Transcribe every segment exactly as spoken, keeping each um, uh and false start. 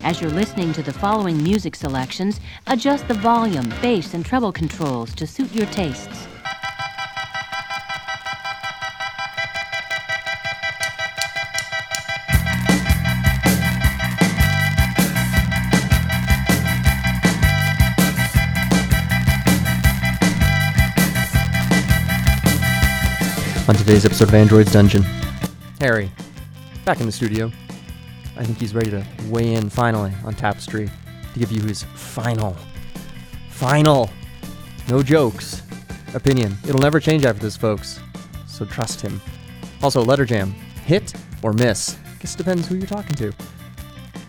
As you're listening to the following music selections, adjust the volume, bass, and treble controls to suit your tastes. On today's episode of Android's Dungeon, Harry, back in the studio. I think he's ready to weigh in finally on Tapestry to give you his final, final, no jokes, opinion. It'll never change after this, folks, so trust him. Also, Letter Jam, hit or miss? I guess it depends who you're talking to.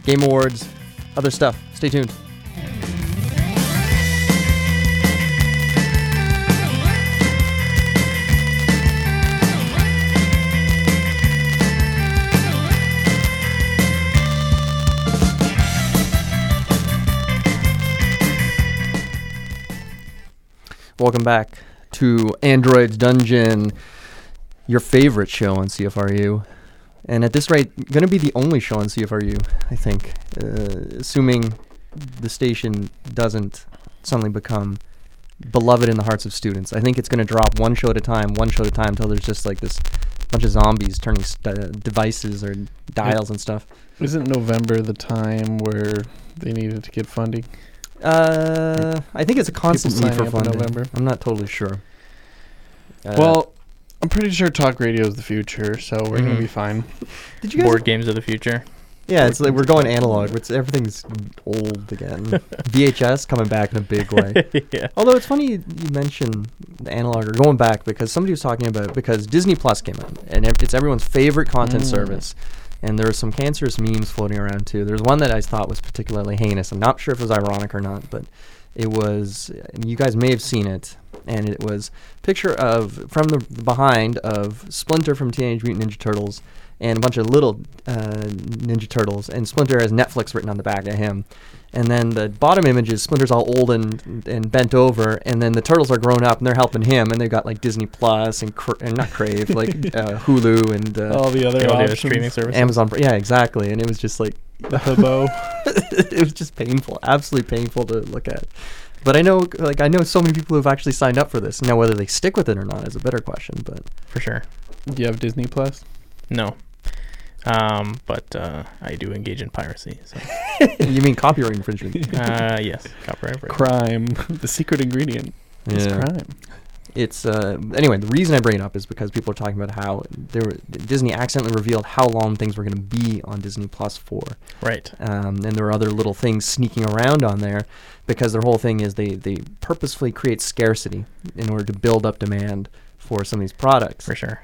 Game Awards, other stuff. Stay tuned. Welcome back to Android's Dungeon, your favorite show on C F R U, and at this rate, going to be the only show on C F R U, I think, uh, assuming the station doesn't suddenly become beloved in the hearts of students. I think it's going to drop one show at a time, one show at a time, until there's just like this bunch of zombies turning st- devices or dials it, and stuff. Isn't November the time where they needed to get funding? Uh, I think it's a constant need for funding. November. I'm not totally sure. Uh, well, I'm pretty sure talk radio is the future, so we're mm-hmm. gonna be fine. Did you guys board games of the future? Yeah, board it's like we're going analog. It's everything's old again. V H S coming back in a big way. Yeah. Although it's funny you, you mention the analog or going back because somebody was talking about it because Disney Plus came out and it's everyone's favorite content mm. service. And there were some cancerous memes floating around, too. There's one that I thought was particularly heinous. I'm not sure if it was ironic or not, but it was... You guys may have seen it. And it was picture of... From the behind of Splinter from Teenage Mutant Ninja Turtles and a bunch of little uh, Ninja Turtles. And Splinter has Netflix written on the back of him. And then the bottom image is Splinter's all old and and bent over. And then the Turtles are grown up and they're helping him. And they've got, like, Disney Plus and... Cra- and not Crave, like uh, Hulu and... Uh, all the other all the streaming services. Amazon... Yeah, exactly. And it was just, like... The hobo. It was just painful. Absolutely painful to look at. But I know, like, I know so many people who've actually signed up for this. Now, whether they stick with it or not is a better question, but for sure. Do you have Disney Plus? No, um, but uh, I do engage in piracy. So. You mean copyright infringement? uh, yes, copyright infringement. Crime. The secret ingredient yeah. is crime. It's uh, anyway. The reason I bring it up is because people are talking about how there were, Disney accidentally revealed how long things were going to be on Disney Plus for. Right. Um, and there were other little things sneaking around on there because their whole thing is they, they purposefully create scarcity in order to build up demand for some of these products. For sure.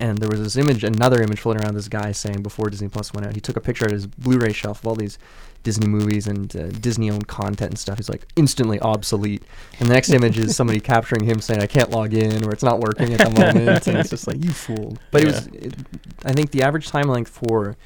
And there was this image, another image floating around. This guy saying before Disney Plus went out, he took a picture of his Blu-ray shelf of all these Disney movies and uh, Disney-owned content and stuff. He's like instantly obsolete. And the next image is somebody capturing him saying, "I can't log in," or "It's not working at the moment." And it's just like, "You fooled." But yeah. it was, it, I think, the average time length for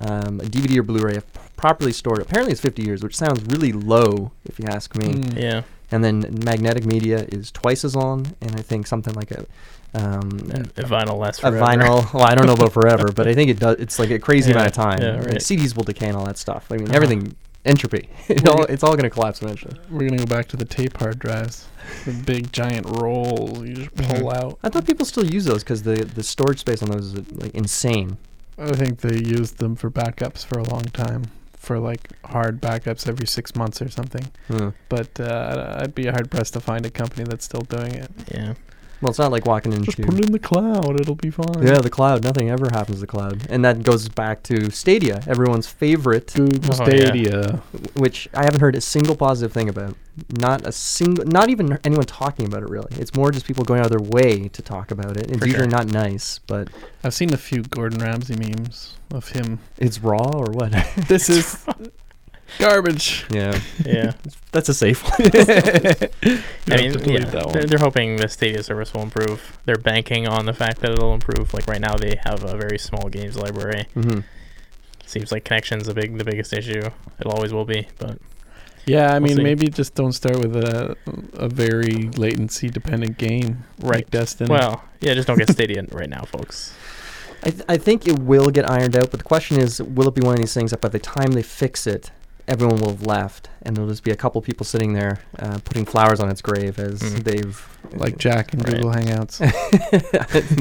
um, a D V D or Blu-ray, if p- properly stored, apparently is fifty years, which sounds really low if you ask me. Mm. Yeah. And then magnetic media is twice as long, and I think something like a um, a, a vinyl lasts forever. A vinyl, well, I don't know about forever, but I think it does. It's like a crazy yeah, amount of time. Yeah, right. And C Ds will decay and all that stuff. I mean, uh-huh. everything entropy. It all, it's all going to collapse eventually. We're going to go back to the tape hard drives, the big giant rolls you just pull out. I thought people still use those because the the storage space on those is like insane. I think they used them for backups for a long time. For like hard backups every six months or something, hmm. but uh, I'd be hard pressed to find a company that's still doing it. Yeah, well, it's not like walking into. Just put it in the cloud; it'll be fine. Yeah, the cloud. Nothing ever happens to the cloud, and that goes back to Stadia, everyone's favorite Google oh, Stadia, yeah. which I haven't heard a single positive thing about. Not a single, not even anyone talking about it. Really, it's more just people going out of their way to talk about it. It's For usually sure. not nice, but I've seen a few Gordon Ramsay memes. Of him. It's raw or what? This is garbage. Yeah. Yeah. That's a safe one. I mean, yeah, that one. They're hoping the Stadia service will improve. They're banking on the fact that it'll improve. Like right now they have a very small games library. Mm-hmm. Seems like connection's the big the biggest issue. It always will be, but yeah, I we'll mean see. Maybe just don't start with a a very latency dependent game. Right, like Destiny. Well, yeah, just don't get Stadia right now, folks. I, th- I think it will get ironed out, but the question is, will it be one of these things that by the time they fix it, everyone will have left, and there'll just be a couple people sitting there uh, putting flowers on its grave as mm. they've... Like Jack in right. Google Hangouts.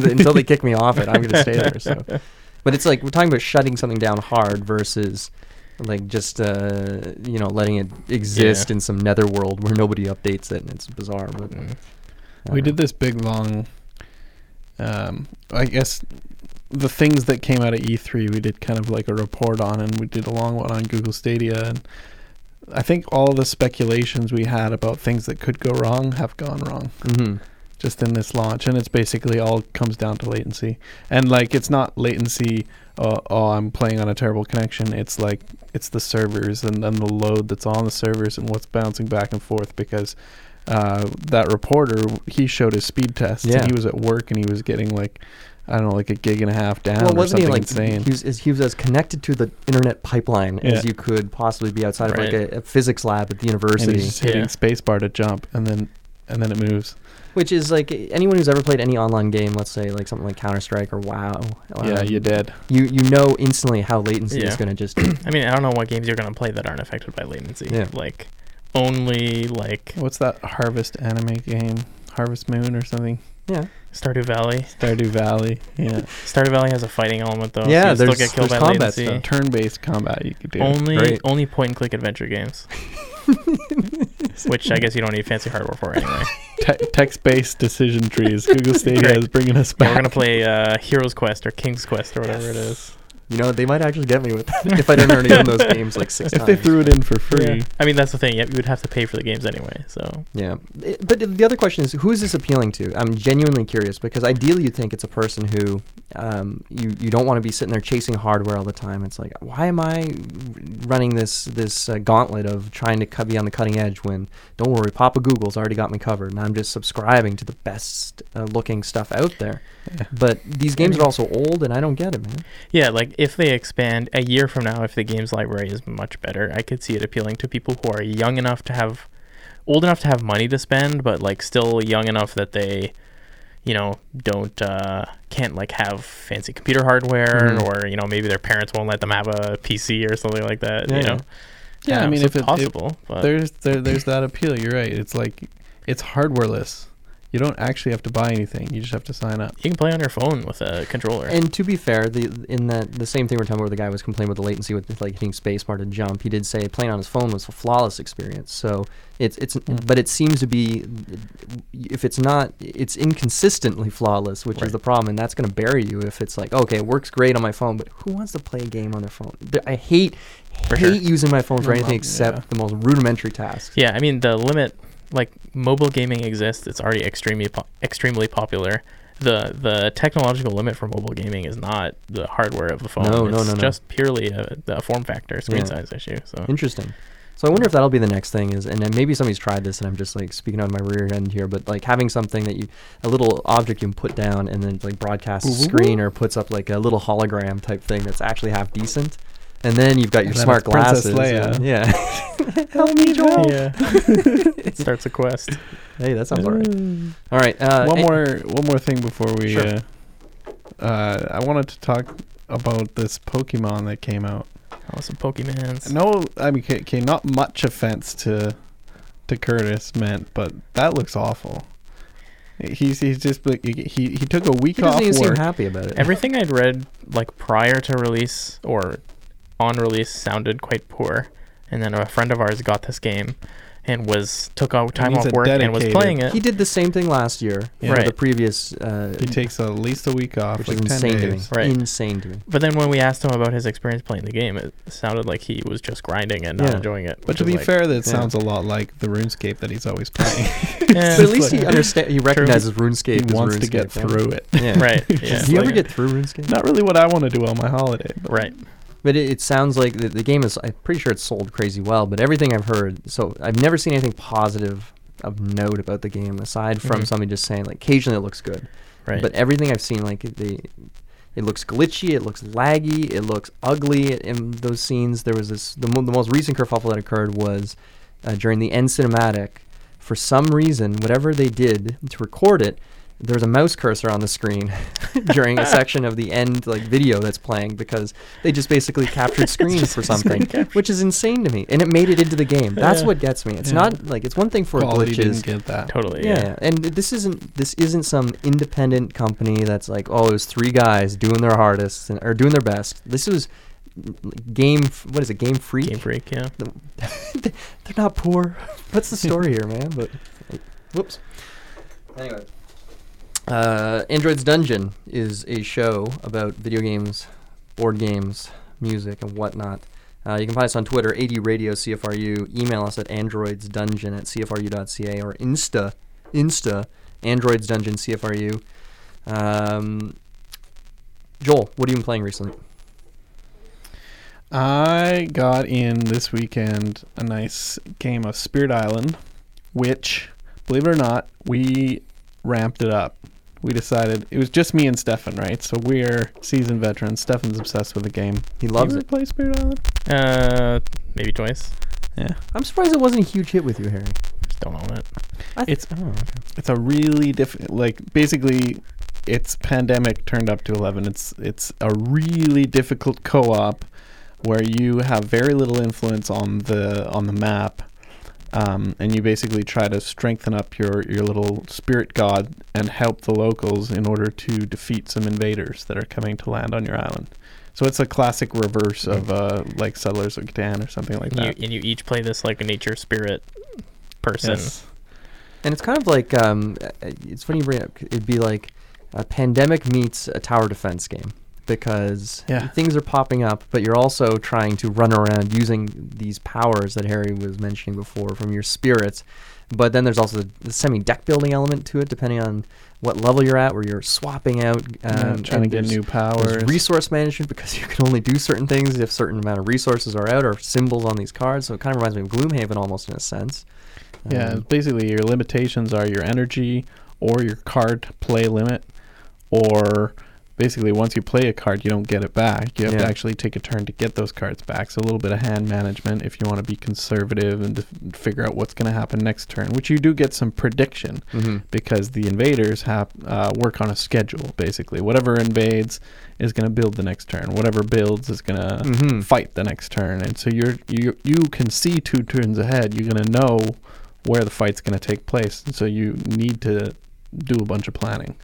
Until they kick me off it, I'm going to stay there. So, but it's like, we're talking about shutting something down hard versus... Like just uh, you know, letting it exist yeah. in some netherworld where nobody updates it, and it's bizarre. But mm. we did this big long. Um, I guess the things that came out of E three, we did kind of like a report on, and we did a long one on Google Stadia. And I think all the speculations we had about things that could go wrong have gone wrong, mm-hmm. just in this launch. And it's basically all comes down to latency, and like it's not latency. Uh, oh, I'm playing on a terrible connection. It's like it's the servers and then the load that's on the servers and what's bouncing back and forth, because uh, that reporter, he showed his speed tests. Yeah. And he was at work and he was getting like, I don't know, like a gig and a half down well, or wasn't something he, like, insane. He was, he was as connected to the internet pipeline yeah. as you could possibly be outside right. of like a, a physics lab at the university. And he's just hitting yeah. spacebar to jump and then and then it moves. Which is like anyone who's ever played any online game, let's say like something like Counter Strike or WoW. Um, yeah, you're dead. You you know instantly how latency yeah. is going to just. I mean, I don't know what games you're going to play that aren't affected by latency. Yeah. Like only like what's that Harvest anime game? Harvest Moon or something? Yeah. Stardew Valley. Stardew Valley. Yeah. Stardew Valley has a fighting element though. Yeah, so you there's, still get killed there's by combat latency. Stuff. Turn-based combat you could do. Only Great. only point-and-click adventure games. Which I guess you don't need fancy hardware for anyway. Te- text-based decision trees. Google Stadia is bringing us back. Yeah, we're going to play uh, Hero's Quest or King's Quest or whatever yes. it is. You know, they might actually get me with that if I don't already own those games like six if times. If they threw it in for free. Yeah. I mean, that's the thing. You would have to pay for the games anyway, so... Yeah. It, but the other question is, who is this appealing to? I'm genuinely curious, because ideally you think it's a person who um, you, you don't want to be sitting there chasing hardware all the time. It's like, why am I running this this uh, gauntlet of trying to be on the cutting edge when, don't worry, Papa Google's already got me covered, and I'm just subscribing to the best-looking uh, stuff out there. Yeah. But these games are also old, and I don't get it, man. Yeah, like... If they expand a year from now, if the games library is much better, I could see it appealing to people who are young enough to have, old enough to have money to spend, but like still young enough that they, you know, don't, uh, can't like have fancy computer hardware mm. or, you know, maybe their parents won't let them have a P C or something like that, yeah, you know? Yeah, yeah um, I mean, so if it's possible. It, but. There's, there, there's that appeal, you're right. It's like, it's hardwareless. You don't actually have to buy anything. You just have to sign up. You can play on your phone with a controller. And to be fair, the in that the same thing we're talking about where the guy was complaining about the latency with like hitting spacebar to jump, he did say playing on his phone was a flawless experience. So it's it's mm. but it seems to be, if it's not, it's inconsistently flawless, which right. is the problem, and that's going to bury you if it's like, okay, it works great on my phone, but who wants to play a game on their phone? I hate for hate sure. using my phone for anything except yeah. the most rudimentary tasks. Yeah, I mean the limit. Like mobile gaming exists, it's already extremely po- extremely popular. The the technological limit for mobile gaming is not the hardware of the phone. No, it's no, no, no. just purely a, a form factor, screen yeah. size issue. So interesting. So I wonder if that'll be the next thing is, and then maybe somebody's tried this, and I'm just like speaking out of my rear end here, but like having something that you, a little object you can put down and then like broadcast Ooh. screen or puts up like a little hologram type thing that's actually half decent. And then you've got your smart glasses. And, yeah. Help me, Joel. Yeah. It starts a quest. Hey, that sounds all right. All right. Uh, one more, one more thing before we. Sure. Uh, uh, I wanted to talk about this Pokemon that came out. Oh, some Pokemans. No, I mean, okay, not much offense to, to Curtis meant, but that looks awful. He's he's just like he he took a week he off work. He doesn't even seem happy about it. Everything I'd read like prior to release or. On release sounded quite poor, and then a friend of ours got this game and was took out time off work dedicated. and was playing it. He did the same thing last year yeah. right. for the previous uh he takes at least a week off, which like is insane to me. Right. Insane to me. But then when we asked him about his experience playing the game, it sounded like he was just grinding and not yeah. enjoying it. But to be like, fair, that yeah. sounds a lot like the RuneScape that he's always playing. yeah. But at least like, he understands he recognizes True. RuneScape. He as wants RuneScape to get thing. through it. Yeah. right. Yeah. Do you ever get through RuneScape? Not really what I want to do on my holiday. But right. But it, it sounds like the, the game is, I'm pretty sure it's sold crazy well, but everything I've heard, so I've never seen anything positive of note about the game, aside from mm-hmm. somebody just saying, like, occasionally it looks good. Right. But everything I've seen, like, the, it looks glitchy, it looks laggy, it looks ugly. In those scenes, there was this, the, mo- the most recent kerfuffle that occurred was uh, during the end cinematic, for some reason, whatever they did to record it, there was a mouse cursor on the screen during a section of the end like video that's playing because they just basically captured screens for something, which is insane to me. And it made it into the game. That's yeah. what gets me. It's yeah. not like it's one thing for Quality glitches. Didn't get that. Totally. Yeah. yeah. And this isn't this isn't some independent company that's like, oh, it was three guys doing their hardest and, or doing their best. This was Game, what is it? Game Freak. Game Freak. Yeah. They're not poor. What's the story here, man? But whoops. Anyway. Uh, Android's Dungeon is a show about video games, board games, music, and whatnot. Uh, you can find us on Twitter, A D Radio C F R U. Email us at androidsdungeon at c f r u dot c a or Insta, Insta, androidsdungeon C F R U. Um, Joel, what have you been playing recently? I got in this weekend a nice game of Spirit Island, which, believe it or not, we ramped it up. We decided it was just me and Stefan, right? So we're seasoned veterans. Stefan's obsessed with the game. He loves it. Play Spirit Island? Uh, maybe twice. Yeah. I'm surprised it wasn't a huge hit with you, Harry. Just don't own it. I th- it's oh, okay. It's a really different. Like basically, it's Pandemic turned up to eleven. It's it's a really difficult co-op where you have very little influence on the on the map. Um, and you basically try to strengthen up your, your little spirit god and help the locals in order to defeat some invaders that are coming to land on your island. So it's a classic reverse of uh, like Settlers of Catan or something like that. You, and you each play this like a nature spirit person. Yes. And it's kind of like, um, it's funny you bring it up, it'd be like a Pandemic meets a tower defense game. Because yeah. things are popping up, but you're also trying to run around using these powers that Harry was mentioning before from your spirits. But then there's also the, the semi-deck building element to it, depending on what level you're at, where you're swapping out. Um, yeah, trying to get new powers. Resource management, because you can only do certain things if a certain amount of resources are out or symbols on these cards. So it kind of reminds me of Gloomhaven almost in a sense. Um, yeah, basically your limitations are your energy or your card play limit or... Basically, once you play a card, you don't get it back. You have yeah. to actually take a turn to get those cards back. So a little bit of hand management if you want to be conservative and def- figure out what's going to happen next turn, which you do get some prediction mm-hmm. because the invaders have uh, work on a schedule, basically. Whatever invades is going to build the next turn. Whatever builds is going to mm-hmm. fight the next turn. And so you're, you you can see two turns ahead. You're going to know where the fight's going to take place. And so you need to do a bunch of planning.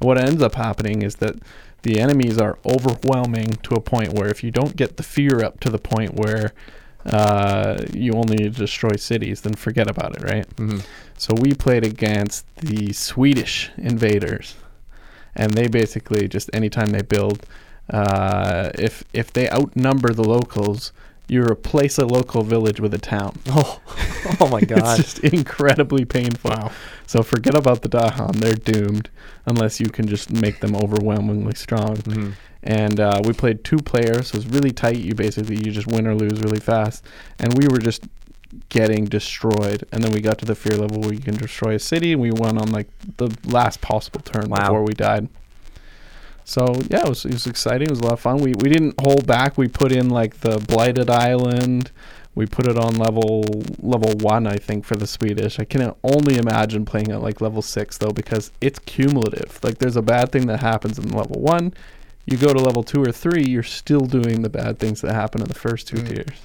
What ends up happening is that the enemies are overwhelming to a point where if you don't get the fear up to the point where uh, you only need to destroy cities, then forget about it, right? Mm-hmm. So we played against the Swedish invaders, and they basically just anytime they build, uh, if if they outnumber the locals, you replace a local village with a town. Oh, oh my God. It's just incredibly painful. Wow. So forget about the Dahan. They're doomed unless you can just make them overwhelmingly strong. Mm-hmm. And uh, we played two players, so it's really tight. You basically, you just win or lose really fast. And we were just getting destroyed. And then we got to the fear level where you can destroy a city, and we won on like the last possible turn wow. before we died. So, yeah, it was, it was exciting. It was a lot of fun. We we didn't hold back. We put in, like, the Blighted Island. We put it on level level one, I think, for the Swedish. I can only imagine playing at, like, level six, though, because it's cumulative. Like, there's a bad thing that happens in level one. You go to level two or three, you're still doing the bad things that happen in the first two mm. tiers.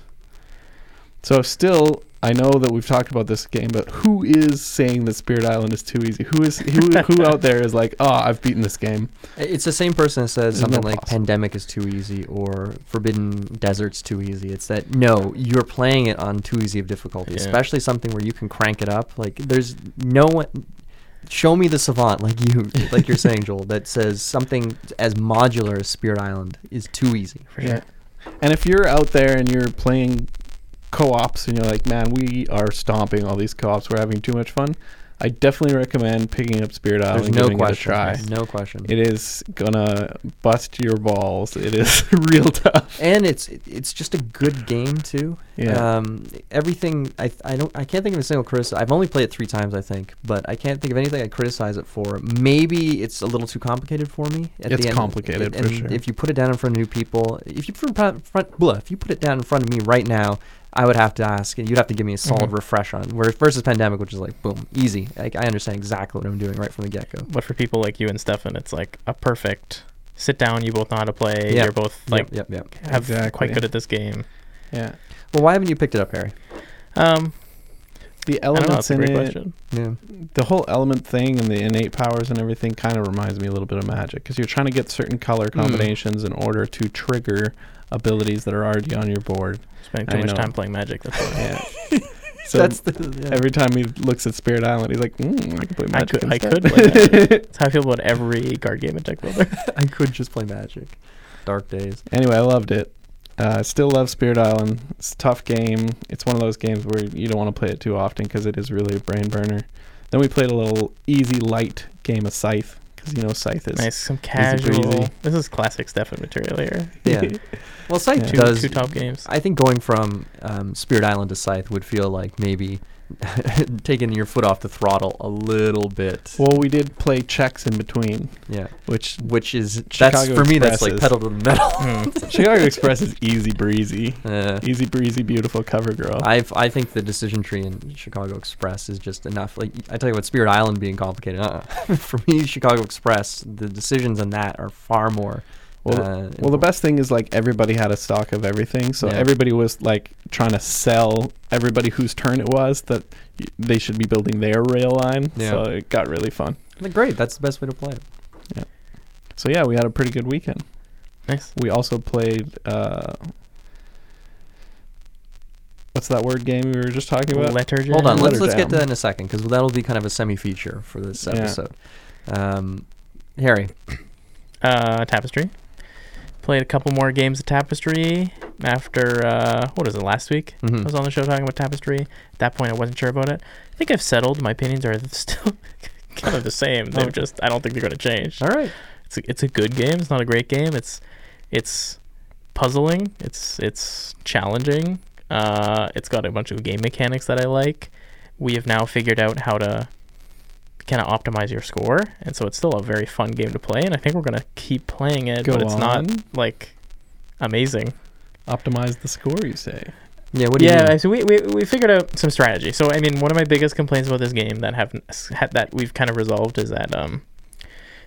So, still... I know that we've talked about this game, but who is saying that Spirit Island is too easy? Who is who? Who out there is like, oh, I've beaten this game? It's the same person that says it's something like possible. Pandemic is too easy or Forbidden Desert's too easy. It's that, no, you're playing it on too easy of difficulty, yeah. especially something where you can crank it up. Like, there's no one... Show me the savant, like, you, like you're saying, Joel, that says something as modular as Spirit Island is too easy. For yeah. sure. And if you're out there and you're playing... co-ops and you're like, man, we are stomping all these co-ops, we're having too much fun, I definitely recommend picking up Spirit Island and giving it a try. There's no question. It is gonna bust your balls. It is real tough, and it's it's just a good game too. Yeah. Um, everything I I don't I can't think of a single criticism. I've only played it three times, I think, but I can't think of anything I criticize it for. Maybe it's a little too complicated for me. At it's the end, complicated it, for and sure. If you put it down in front of new people, if you put front, front, blah, if you put it down in front of me right now, I would have to ask, and you'd have to give me a solid mm-hmm. refresh on it. Whereas versus Pandemic, which is like, boom, easy. Like, I understand exactly what I'm doing right from the get-go. But for people like you and Stefan, it's like a perfect sit down. You both know how to play. Yep. You're both like yep, yep, yep. have exactly. quite good at this game. Yeah. Well, why haven't you picked it up, Harry? Um, the elements in it, yeah. the whole element thing, and the innate powers and everything kind of reminds me a little bit of Magic, because you're trying to get certain color combinations mm. in order to trigger abilities that are already on your board. Spending too I much know. time playing Magic. That's what yeah. So that's the, yeah. every time he looks at Spirit Island, he's like, mm, I could play Magic. I could, I could play Magic. That's how I feel about every card game in deck builder. I could just play Magic. Dark days. Anyway, I loved it. I uh, still love Spirit Island. It's a tough game. It's one of those games where you don't want to play it too often because it is really a brain burner. Then we played a little easy, light game of Scythe, because, you know, Scythe is nice, some casual. This is classic Stefan material here. Yeah. Well, Scythe yeah. two, does... Two top games. I think going from um, Spirit Island to Scythe would feel like maybe taking your foot off the throttle a little bit. Well, we did play checks in between. Yeah. Which which is, Chicago that's for Express me, that's like is, pedal to the metal. Mm. Chicago Express is easy breezy. Yeah. Easy breezy, beautiful cover girl. I I think the decision tree in Chicago Express is just enough. Like, I tell you what, Spirit Island being complicated, uh-uh. For me, Chicago Express, the decisions on that are far more... Well, uh, well, the best thing is, like, everybody had a stock of everything, so yeah. everybody was, like, trying to sell everybody whose turn it was that y- they should be building their rail line, yeah. so it got really fun. Like, great, that's the best way to play it. Yeah. So, yeah, we had a pretty good weekend. Nice. We also played, uh, what's that word game we were just talking about? Letter Jam. Hold on, Letter let's, let's get to that in a second, because that'll be kind of a semi-feature for this episode. Yeah. Um, Harry. Uh, Tapestry. Played a couple more games of Tapestry after, uh, what was it, last week? Mm-hmm. I was on the show talking about Tapestry. At that point, I wasn't sure about it. I think I've settled. My opinions are still kind of the same. They've oh. just, I don't think they're going to change. All right. It's a, it's a good game. It's not a great game. It's it's puzzling. It's it's challenging. Uh, it's got a bunch of game mechanics that I like. We have now figured out how to kind of optimize your score, and so it's still a very fun game to play, and I think we're gonna keep playing it. Go but it's on. Not like amazing. Optimize the score, you say? Yeah. What do yeah, you mean? So we, we we figured out some strategy. So I mean, one of my biggest complaints about this game that have that we've kind of resolved is that um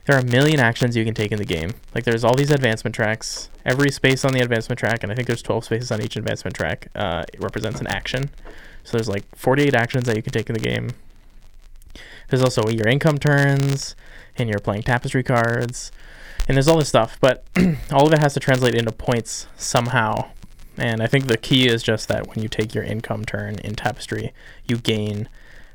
there are a million actions you can take in the game. Like, there's all these advancement tracks. Every space on the advancement track, and I think there's twelve spaces on each advancement track. Uh, it represents an action. So there's like forty-eight actions that you can take in the game. There's also your income turns, and you're playing Tapestry cards, and there's all this stuff, but all of it has to translate into points somehow. And I think the key is just that when you take your income turn in Tapestry, you gain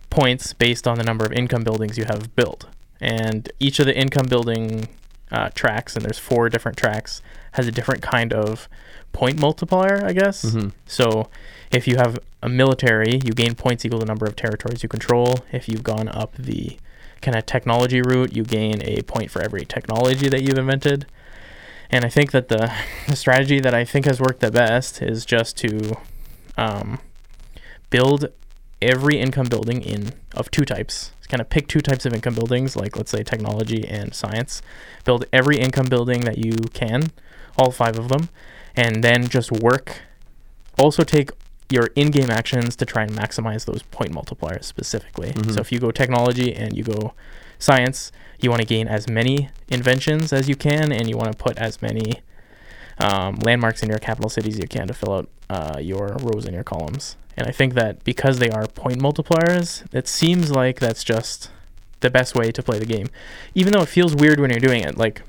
points based on the number of income buildings you have built. And each of the income building uh, tracks, and there's four different tracks, has a different kind of point multiplier, I guess. Mm-hmm. So if you have a military, you gain points equal to the number of territories you control. If you've gone up the kind of technology route, you gain a point for every technology that you've invented. And I think that the, the strategy that I think has worked the best is just to um, build every income building in of two types. Just kind of pick two types of income buildings, like, let's say, technology and science. Build every income building that you can, all five of them, and then just work. Also take your in-game actions to try and maximize those point multipliers specifically. Mm-hmm. So if you go technology and you go science, you want to gain as many inventions as you can, and you want to put as many um, landmarks in your capital cities as you can to fill out uh, your rows and your columns. And I think that because they are point multipliers, it seems like that's just the best way to play the game, even though it feels weird when you're doing it. Like,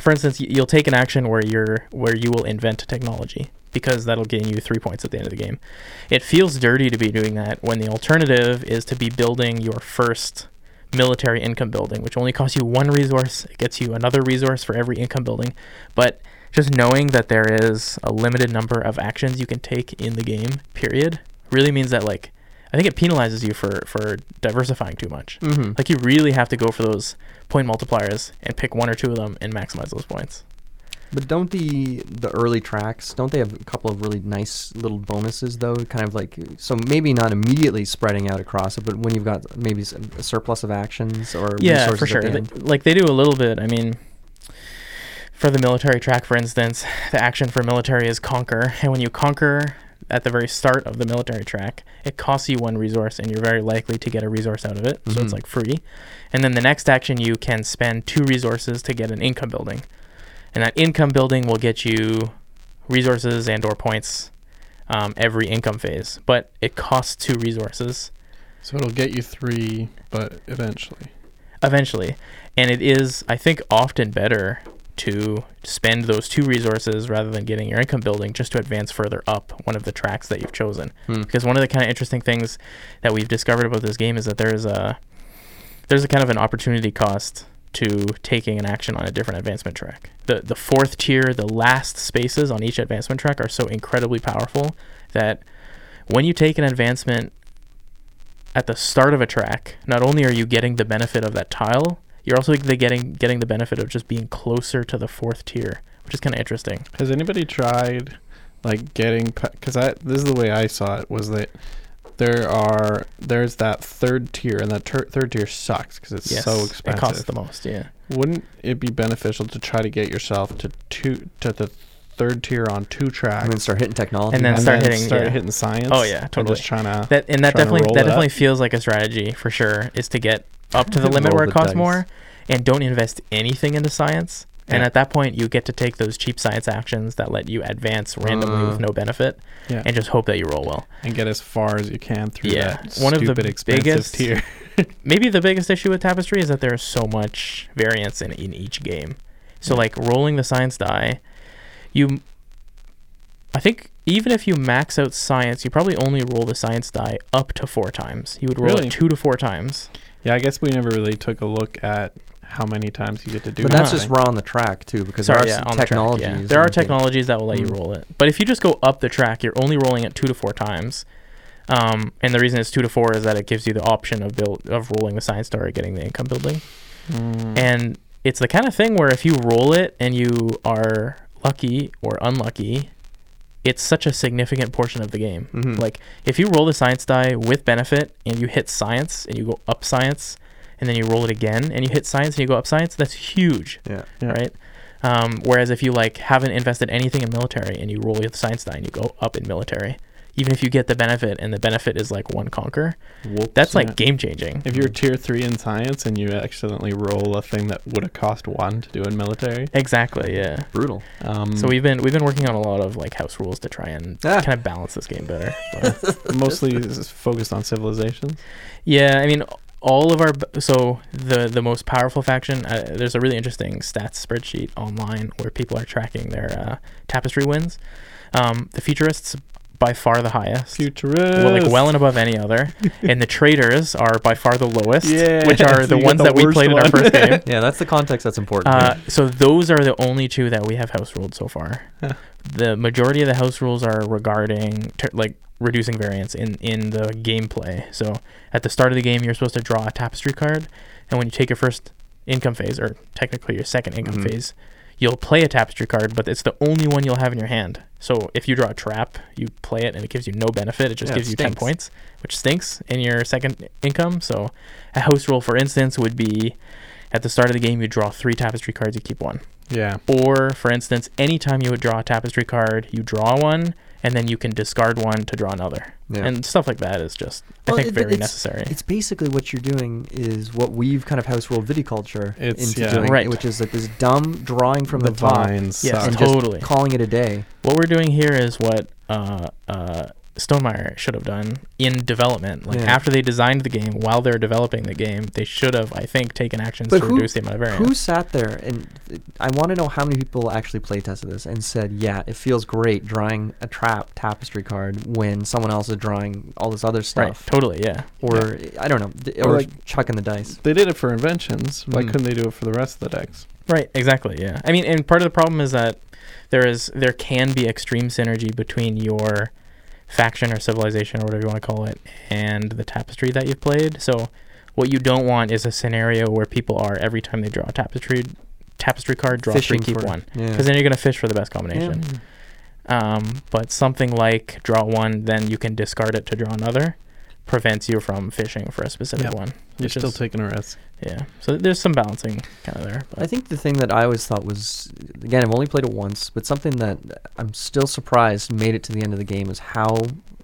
for instance, you'll take an action where you're where you will invent a technology, because that'll gain you three points at the end of the game. It feels dirty to be doing that when the alternative is to be building your first military income building, which only costs you one resource. It gets you another resource for every income building. But just knowing that there is a limited number of actions you can take in the game, period, really means that, like, I think it penalizes you for, for diversifying too much. Mm-hmm. Like, you really have to go for those point multipliers and pick one or two of them and maximize those points. But don't the the early tracks, don't they have a couple of really nice little bonuses, though? Kind of like, so maybe not immediately spreading out across it, but when you've got maybe a surplus of actions or yeah, resources for sure. at the end. They, like, they do a little bit. I mean, for the military track, for instance, the action for military is conquer. And when you conquer at the very start of the military track, it costs you one resource and you're very likely to get a resource out of it. Mm-hmm. So it's like free. And then the next action, you can spend two resources to get an income building. And that income building will get you resources and or points um, every income phase. But it costs two resources. So it'll get you three, but eventually. Eventually. And it is, I think, often better to spend those two resources rather than getting your income building just to advance further up one of the tracks that you've chosen. Hmm. Because one of the kind of interesting things that we've discovered about this game is that there is a there's a kind of an opportunity cost to taking an action on a different advancement track. The the fourth tier, the last spaces on each advancement track are so incredibly powerful that when you take an advancement at the start of a track, not only are you getting the benefit of that tile, you're also getting getting the benefit of just being closer to the fourth tier, which is kind of interesting. Has anybody tried, like, getting... Because I this is the way I saw it, was that there are there's that third tier, and that ter- third tier sucks because it's yes, so expensive. It costs the most, yeah. Wouldn't it be beneficial to try to get yourself to two to the third tier on two tracks? And then start hitting technology. And then and start, then hitting, start yeah. hitting science. Oh, yeah, totally. Just trying to, that, and that definitely, that definitely feels like a strategy, for sure, is to get up to the limit where it costs more and don't invest anything into science. Yeah. And at that point, you get to take those cheap science actions that let you advance randomly uh, with no benefit yeah. and just hope that you roll well. And get as far as you can through yeah. that One stupid, of the expensive biggest, tier. Maybe the biggest issue with Tapestry is that there is so much variance in, in each game. So, like, rolling the science die, you... I think even if you max out science, you probably only roll the science die up to four times. You would roll really? it two to four times. Yeah, I guess we never really took a look at how many times you get to do that. But that's just raw on the track, too, because Sorry, there are yeah, technologies. The track, yeah. There are technologies that will let mm. you roll it. But if you just go up the track, you're only rolling it two to four times. Um, and the reason it's two to four is that it gives you the option of build, of rolling the science star or getting the income building. Mm. And it's the kind of thing where if you roll it and you are lucky or unlucky, it's such a significant portion of the game. Mm-hmm. Like, if you roll the science die with benefit and you hit science and you go up science and then you roll it again and you hit science and you go up science, that's huge. Yeah. yeah. Right? Um, whereas if you, like, haven't invested anything in military and you roll the science die and you go up in military, even if you get the benefit and the benefit is, like, one conquer, Whoops, that's, like, yeah. game-changing. If you're tier three in science and you accidentally roll a thing that would have cost one to do in military. Exactly, yeah. Brutal. Um, so we've been we've been working on a lot of, like, house rules to try and ah. kind of balance this game better. Mostly focused on civilizations? Yeah, I mean, all of our... So the, the most powerful faction, uh, there's a really interesting stats spreadsheet online where people are tracking their uh, Tapestry wins. Um, the Futurists... by far the highest, Futurist. well, like well and above any other, and the traders are by far the lowest, yeah, which are so the ones the that we played one. in our first game. Yeah, that's the context that's important. Uh, so those are the only two that we have house ruled so far. Huh. The majority of the house rules are regarding ter- like reducing variance in, in the gameplay. So at the start of the game, you're supposed to draw a tapestry card, and when you take your first income phase, or technically your second income mm-hmm. phase, you'll play a tapestry card, but it's the only one you'll have in your hand. So if you draw a trap, you play it, and it gives you no benefit. It just yeah, gives it you ten points, which stinks in your second income. So a house rule, for instance, would be at the start of the game, you draw three tapestry cards, you keep one. Yeah. Or, for instance, anytime you would draw a tapestry card, you draw one, and then you can discard one to draw another. Yeah. And stuff like that is just, well, I think, it, very it's, necessary. It's basically what you're doing is what we've kind of house ruled viticulture it's, into yeah. doing, right. which is like this dumb drawing from the, the vines yes, and totally. just calling it a day. What we're doing here is what uh, uh, Stonemaier should have done in development. Like yeah. after they designed the game, while they're developing the game, they should have, I think, taken actions but to who, reduce the amount of variance. Who sat there and I want to know how many people actually playtested this and said, "Yeah, it feels great drawing a trap tapestry card when someone else is drawing all this other stuff." Right. Totally. Yeah. Or yeah. I don't know. Th- or, or like, chucking the dice. They did it for inventions. Mm. Why couldn't they do it for the rest of the decks? Right. Exactly. Yeah. I mean, and part of the problem is that there is there can be extreme synergy between your faction or civilization or whatever you want to call it and the tapestry that you've played. So what you don't want is a scenario where people are, every time they draw a tapestry tapestry card, draw Fishing three, keep one, because yeah. then you're going to fish for the best combination. Yeah. Um, but something like draw one, then you can discard it to draw another, prevents you from fishing for a specific yep. one. You're still is, taking a risk. Yeah, so there's some balancing kind of there. But I think the thing that I always thought was, again, I've only played it once, but something that I'm still surprised made it to the end of the game is how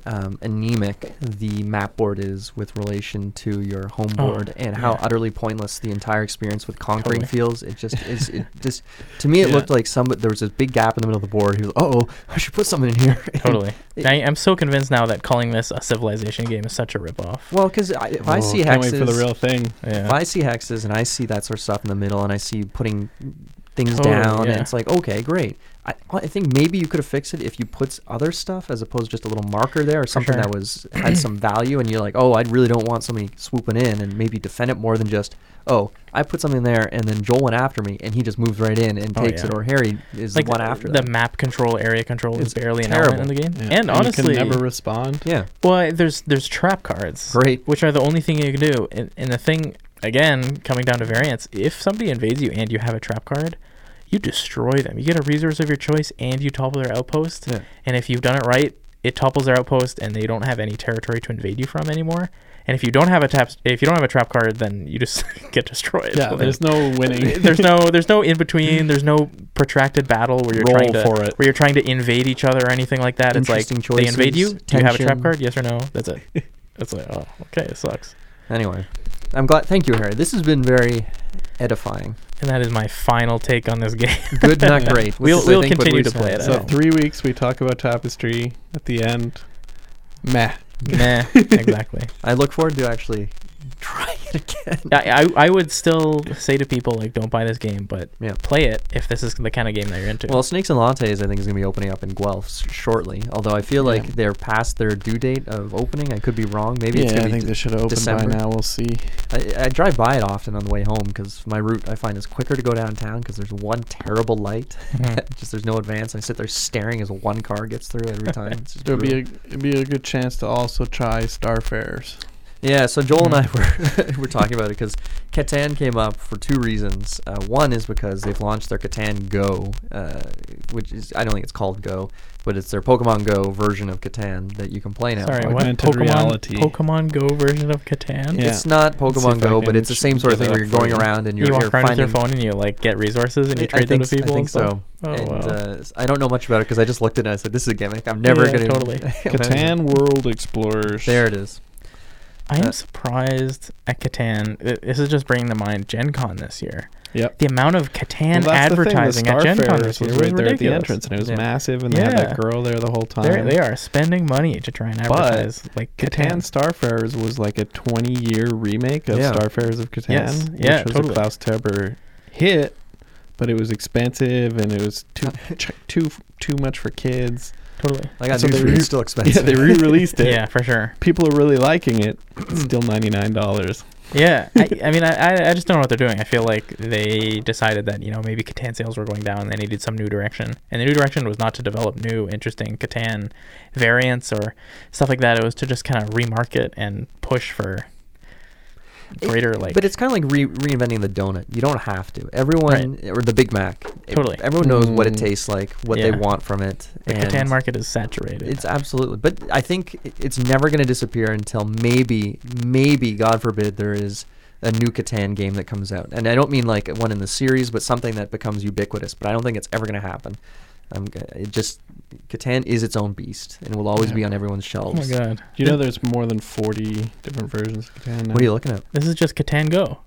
um, anemic the map board is with relation to your home board, oh, and yeah. how utterly pointless the entire experience with conquering totally. feels. It just is. It just to me, it yeah. looked like some. There was a big gap in the middle of the board. He was, oh, I should put something in here. Totally. It, I, I'm so convinced now that calling this a Civilization game is such a ripoff. Well, because if oh, I see can't hexes, wait for the real thing. Yeah. If I see hexes and I see that sort of stuff in the middle, and I see putting things totally, down, yeah. and it's like, okay, great. I, I think maybe you could have fixed it if you put other stuff as opposed to just a little marker there or something sure. that was had some value, and you're like, oh, I really don't want somebody swooping in, and maybe defend it more than just, oh, I put something there, and then Joel went after me, and he just moves right in and takes oh, yeah. it, or Harry is like the one the, after that. The map control, area control is barely terrible. an element in the game. Yeah. And, and honestly... you can never respond. Yeah. Well, there's there's trap cards, Great. which are the only thing you can do. And, and the thing, again, coming down to variance, if somebody invades you and you have a trap card... you destroy them. You get a resource of your choice, and you topple their outpost. Yeah. And if you've done it right, it topples their outpost, and they don't have any territory to invade you from anymore. And if you don't have a tap, if you don't have a trap card, then you just get destroyed. Yeah, like, there's no winning. there's no, there's no in between. There's no protracted battle where you're Roll trying to for it. where you're trying to invade each other or anything like that. It's like choices, they invade you. Tension. Do you have a trap card? Yes or no? That's it. It's like, oh, okay, it sucks. Anyway, I'm glad. Thank you, Harry. This has been very edifying. And that is my final take on this game. Good, not yeah. great. What's we'll we'll continue we to play it. So out. three weeks we talk about Tapestry. At the end, meh. Meh, exactly. I look forward to actually trying it again. I, I, I would still say to people, like, don't buy this game, but yeah. play it if this is the kind of game that you're into. Well, Snakes and Lattes, I think, is going to be opening up in Guelph s- shortly, although I feel like yeah. they're past their due date of opening. I could be wrong. Maybe yeah, it's going to be December. Yeah, I think d- they should have opened December. by now. We'll see. I, I drive by it often on the way home because my route, I find, is quicker to go downtown because there's one terrible light. Mm-hmm. Just there's no advance. I sit there staring as one car gets through every time. It would be a, it'd be a good chance to also try Starfarers. Yeah, so Joel and I were were talking about it because Catan came up for two reasons. Uh, one is because they've launched their Catan Go, uh, which is, I don't think it's called Go, but it's their Pokemon Go version of Catan that you can play now. Sorry, what? Pokemon, reality. Pokemon Go version of Catan? Yeah. It's not Pokemon Go, but it's the same sort of thing where you're going around and you're, you walk you're around finding... with your phone and you like get resources and you I trade them to people? I think so. Oh, and, wow. uh, I don't know much about it because I just looked at it and I said, this is a gimmick. I'm never yeah, going to... Totally. Catan World Explorers. There it is. I am surprised at Catan. This is just bringing to mind Gen Con this year. Yep. The amount of Catan well, advertising the the at Gen Con this year was right was there at the entrance, and it was yeah. massive, and they yeah. had that girl there the whole time. They're, they are spending money to try and advertise. But like Catan, Catan Starfarers was like a twenty-year remake of yeah. Starfarers of Catan, yes. which yeah, was totally. a Klaus Teuber hit, but it was expensive, and it was too too too much for kids. Totally. Like I so they were still expensive. Yeah, they re-released it. Yeah, for sure. People are really liking it. It's still ninety-nine dollars. Yeah, I, I mean, I I just don't know what they're doing. I feel like they decided that, you know, maybe Catan sales were going down and they needed some new direction. And the new direction was not to develop new, interesting Catan variants or stuff like that. It was to just kind of remarket and push for... greater it, like but it's kind of like re- reinventing the donut. You don't have to. Everyone right. or the Big Mac. Totally. It, everyone knows mm. what it tastes like, what yeah. they want from it. The and Catan market is saturated. It's absolutely. But I think it's never going to disappear until maybe maybe God forbid there is a new Catan game that comes out. And I don't mean like one in the series, but something that becomes ubiquitous, but I don't think it's ever going to happen. Um, it just Catan is its own beast and will always yeah. be on everyone's shelves. Oh my god! Do you know there's more than forty different versions of Catan now? What are you looking at? This is just Catan Go.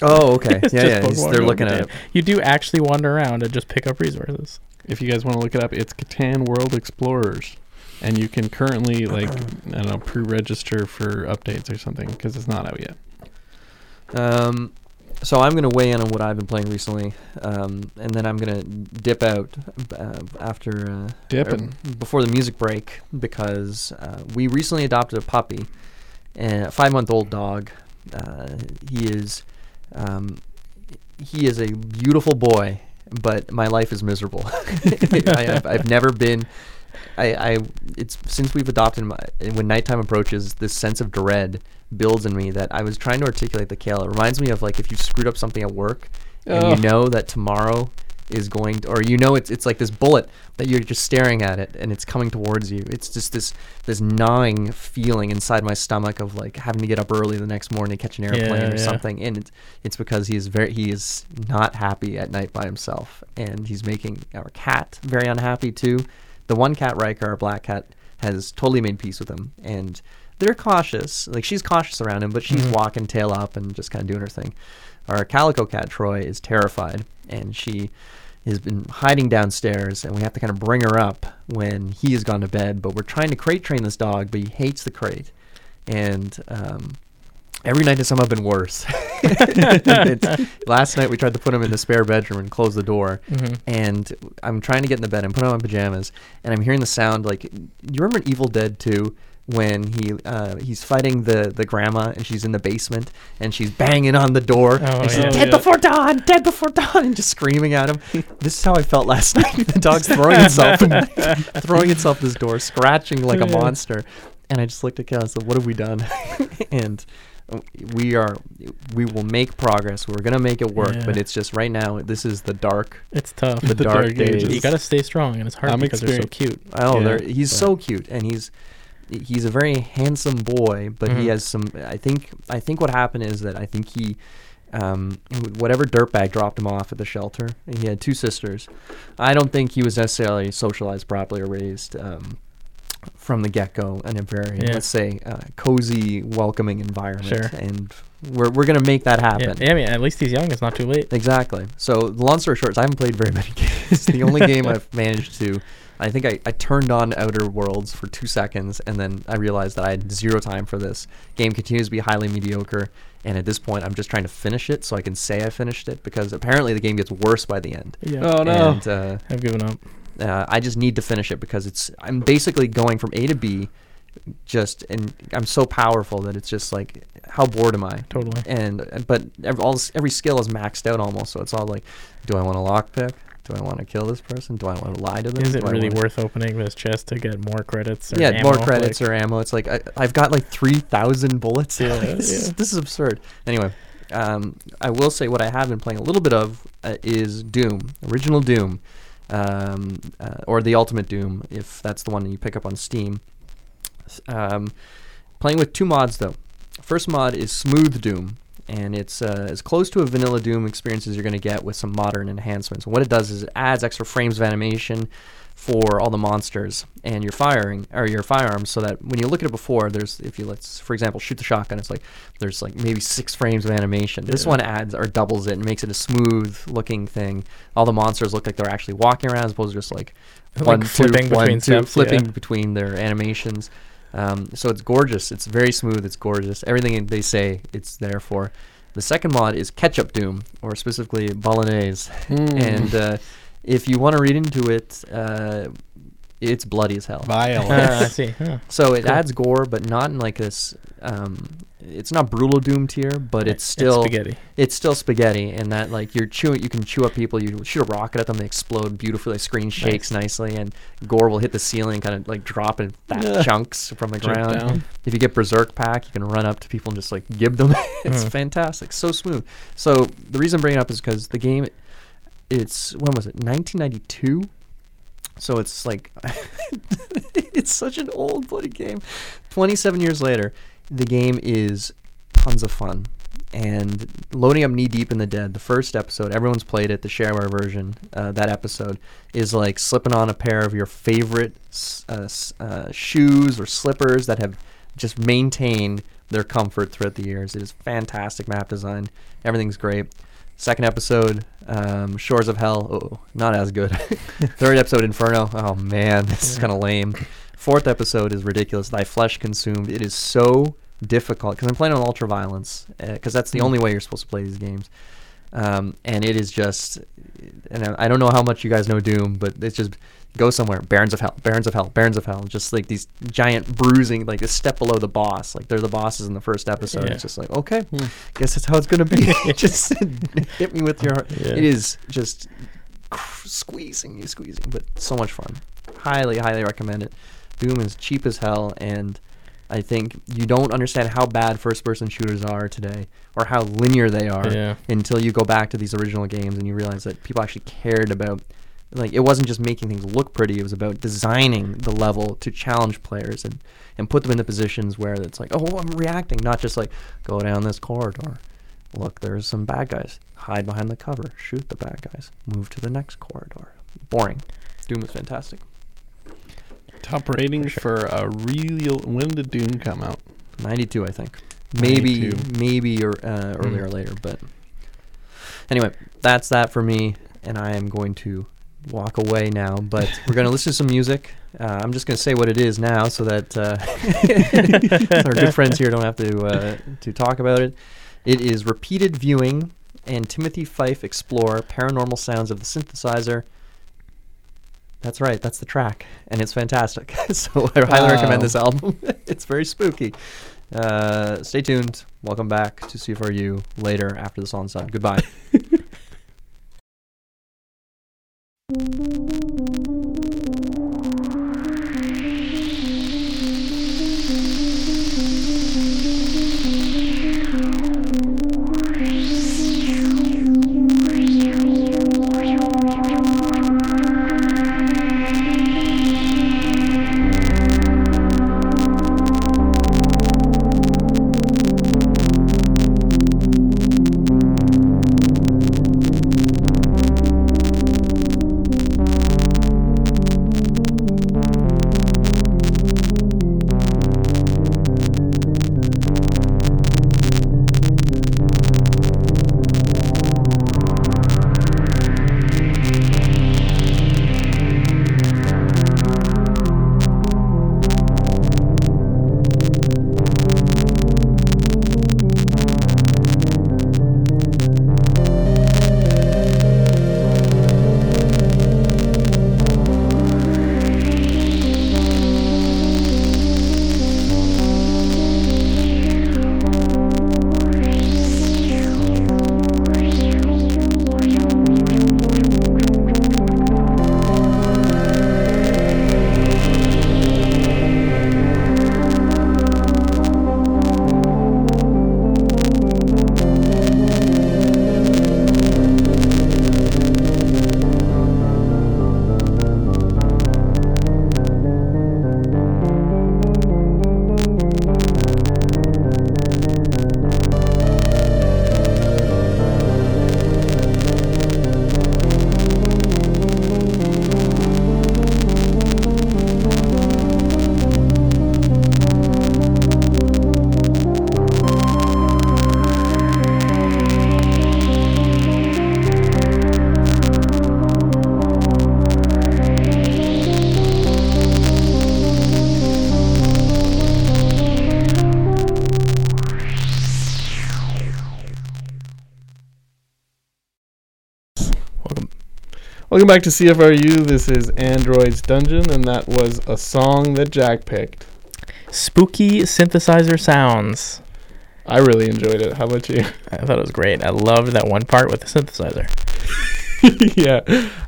Oh, okay. yeah, yeah. They're looking at it. You do actually wander around and just pick up resources. If you guys want to look it up, it's Catan World Explorers, and you can currently like I don't know pre-register for updates or something because it's not out yet. Um. So I'm going to weigh in on what I've been playing recently, um, and then I'm going to dip out uh, after uh, dipping before the music break because uh, we recently adopted a puppy, a five-month-old dog. Uh, he is um, he is a beautiful boy, but my life is miserable. I, I've, I've never been. I, I it's since we've adopted my, when nighttime approaches, this sense of dread builds in me that I was trying to articulate the Kale. It reminds me of like if you screwed up something at work and oh. you know that tomorrow is going to, or you know it's it's like this bullet that you're just staring at it and it's coming towards you. It's just this this gnawing feeling inside my stomach of like having to get up early the next morning to catch an airplane yeah, or yeah. something. And it's, it's because he is very he is not happy at night by himself, and he's making our cat very unhappy too. The one cat, Riker, our black cat, has totally made peace with him, and they're cautious. Like, she's cautious around him, but she's mm-hmm. walking tail up and just kind of doing her thing. Our calico cat, Troy, is terrified, and she has been hiding downstairs, and we have to kind of bring her up when he has gone to bed. But we're trying to crate train this dog, but he hates the crate. And um, every night has somehow been worse. Last night we tried to put him in the spare bedroom and close the door, mm-hmm. and I'm trying to get in the bed and put on my pajamas, and I'm hearing the sound like, you remember in Evil Dead two? When he uh, he's fighting the, the grandma, and she's in the basement, and she's banging on the door, oh, and she's yeah, dead yeah. before dawn, dead before dawn, and just screaming at him. This is how I felt last night. The dog's throwing itself, throwing itself this door, scratching like a monster. And I just looked at Cal and said, "What have we done?" And we are, we will make progress. We're gonna make it work, yeah. but it's just right now. This is the dark. It's tough. The, the dark, dark days. days. You gotta stay strong, and it's hard I'm because experienced. They're so cute. Oh, yeah, they're he's but. so cute, and he's. He's a very handsome boy, but mm-hmm. he has some. I think. I think what happened is that I think he, um, whatever dirtbag dropped him off at the shelter. He had two sisters. I don't think he was necessarily socialized properly or raised um, from the get-go in a very yeah. let's say uh, cozy, welcoming environment. Sure. And we're we're gonna make that happen. Yeah, I mean, at least he's young. It's not too late. Exactly. So, long story short, I haven't played very many games. The only game I've managed to. I think I, I turned on Outer Worlds for two seconds, and then I realized that I had zero time for this. Game continues to be highly mediocre, and at this point, I'm just trying to finish it so I can say I finished it, because apparently the game gets worse by the end. Yeah. Oh, no. And, uh, I've given up. Uh, I just need to finish it, because it's. I'm basically going from A to B, just and I'm so powerful that it's just like, how bored am I? Totally. And But every, all this, every skill is maxed out almost, so it's all like, do I want to lockpick? Do I want to kill this person? Do I want to lie to them? Is it really worth opening this chest to get more credits or yeah, ammo? more credits like, or ammo. It's like, I, I've got like three thousand bullets. Yeah, this, yeah. Is, this is absurd. Anyway, um, I will say what I have been playing a little bit of uh, is Doom, original Doom, um, uh, or the Ultimate Doom, if that's the one you pick up on Steam. Um, playing with two mods, though. First mod is Smooth Doom. And it's uh, as close to a vanilla Doom experience as you're going to get with some modern enhancements. And what it does is it adds extra frames of animation for all the monsters and your firing or your firearms, so that when you look at it before, there's if you let's for example shoot the shotgun, it's like there's like maybe six frames of animation. This yeah. one adds or doubles it and makes it a smooth looking thing. All the monsters look like they're actually walking around as opposed to just like, like one flipping two, between one, steps, two, flipping yeah. between their animations. Um, so it's gorgeous. It's very smooth. It's gorgeous. Everything they say, it's there for. The second mod is Ketchup Doom, or specifically Bolognese. Mm. And uh, if you want to read into it, uh, it's bloody as hell. Violence. uh, I see. Huh. So it cool. adds gore, but not in like this. Um, it's not Brutal Doom tier, but right. it's still it's spaghetti. It's still spaghetti, and that like you're chewing. You can chew up people. You shoot a rocket at them, they explode beautifully. The screen shakes nice. nicely, and gore will hit the ceiling, kind of like drop in fat yeah. chunks from the Jump ground. Down. If you get Berserk Pack, you can run up to people and just like gib them. It's mm. fantastic, so smooth. So the reason I'm bringing it up is because the game, it's when was it? nineteen ninety-two. So it's like, it's such an old bloody game. twenty-seven years later, the game is tons of fun. And loading up Knee Deep in the Dead, the first episode, everyone's played it, the shareware version, uh, that episode, is like slipping on a pair of your favorite uh, uh, shoes or slippers that have just maintained their comfort throughout the years. It is fantastic map design. Everything's great. Second episode, um, Shores of Hell, oh, not as good. Third episode, Inferno, oh man, this yeah. is kind of lame. Fourth episode is ridiculous, Thy Flesh Consumed. It is so difficult, because I'm playing on Ultra Violence, because uh, that's the mm. only way you're supposed to play these games. Um, and it is just, and I don't know how much you guys know Doom, but it's just, go somewhere, Barons of Hell, Barons of Hell, Barons of Hell, just like these giant bruising, like a step below the boss, like they're the bosses in the first episode. Yeah. It's just like, okay, mm. guess that's how it's going to be. Just hit me with your heart. Yeah. It is just squeezing you, squeezing, but so much fun. Highly, highly recommend it. Doom is cheap as hell, and I think you don't understand how bad first-person shooters are today, or how linear they are, yeah. until you go back to these original games and you realize that people actually cared about, like, it wasn't just making things look pretty, it was about designing the level to challenge players and, and put them in the positions where it's like, oh, I'm reacting, not just like, go down this corridor, look, there's some bad guys, hide behind the cover, shoot the bad guys, move to the next corridor. Boring. Doom is fantastic. Top rating for, sure. for a real. When did Doom come out? ninety-two, I think. Maybe, maybe or uh, earlier mm. or later. But anyway, that's that for me, and I am going to walk away now. But we're going to listen to some music. Uh, I'm just going to say what it is now, so that uh, our good friends here don't have to uh, to talk about it. It is Repeated Viewing and Timothy Fife Explore Paranormal Sounds of the Synthesizer. That's right. That's the track, and it's fantastic. So I highly wow. recommend this album. It's very spooky. Uh, stay tuned. Welcome back to C F R U later after this on side. Goodbye. Welcome back to C F R U. This is Android's Dungeon, and that was a song that Jack picked. Spooky synthesizer sounds. I really enjoyed it. How about you? I thought it was great. I loved that one part with the synthesizer. Yeah.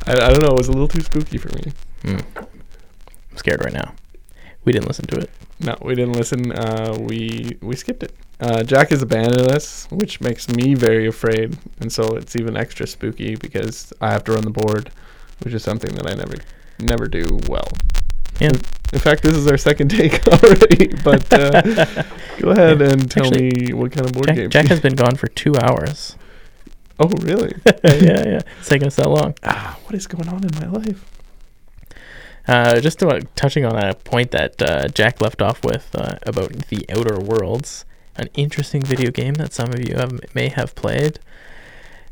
I, I don't know. It was a little too spooky for me. Mm. I'm scared right now. We didn't listen to it. No, we didn't listen. Uh, we we skipped it. Uh, Jack has abandoned us, which makes me very afraid, and so it's even extra spooky because I have to run the board, which is something that I never never do well. Yeah. In, in fact, this is our second take already, but uh, go ahead yeah. and tell Actually, me what kind of board Jack, game. Jack has been gone for two hours. Oh, really? yeah, yeah. It's taken us that long. Ah, what is going on in my life? Uh, just to, uh, touching on a point that uh, Jack left off with uh, about the Outer Worlds, an interesting video game that some of you have, may have played.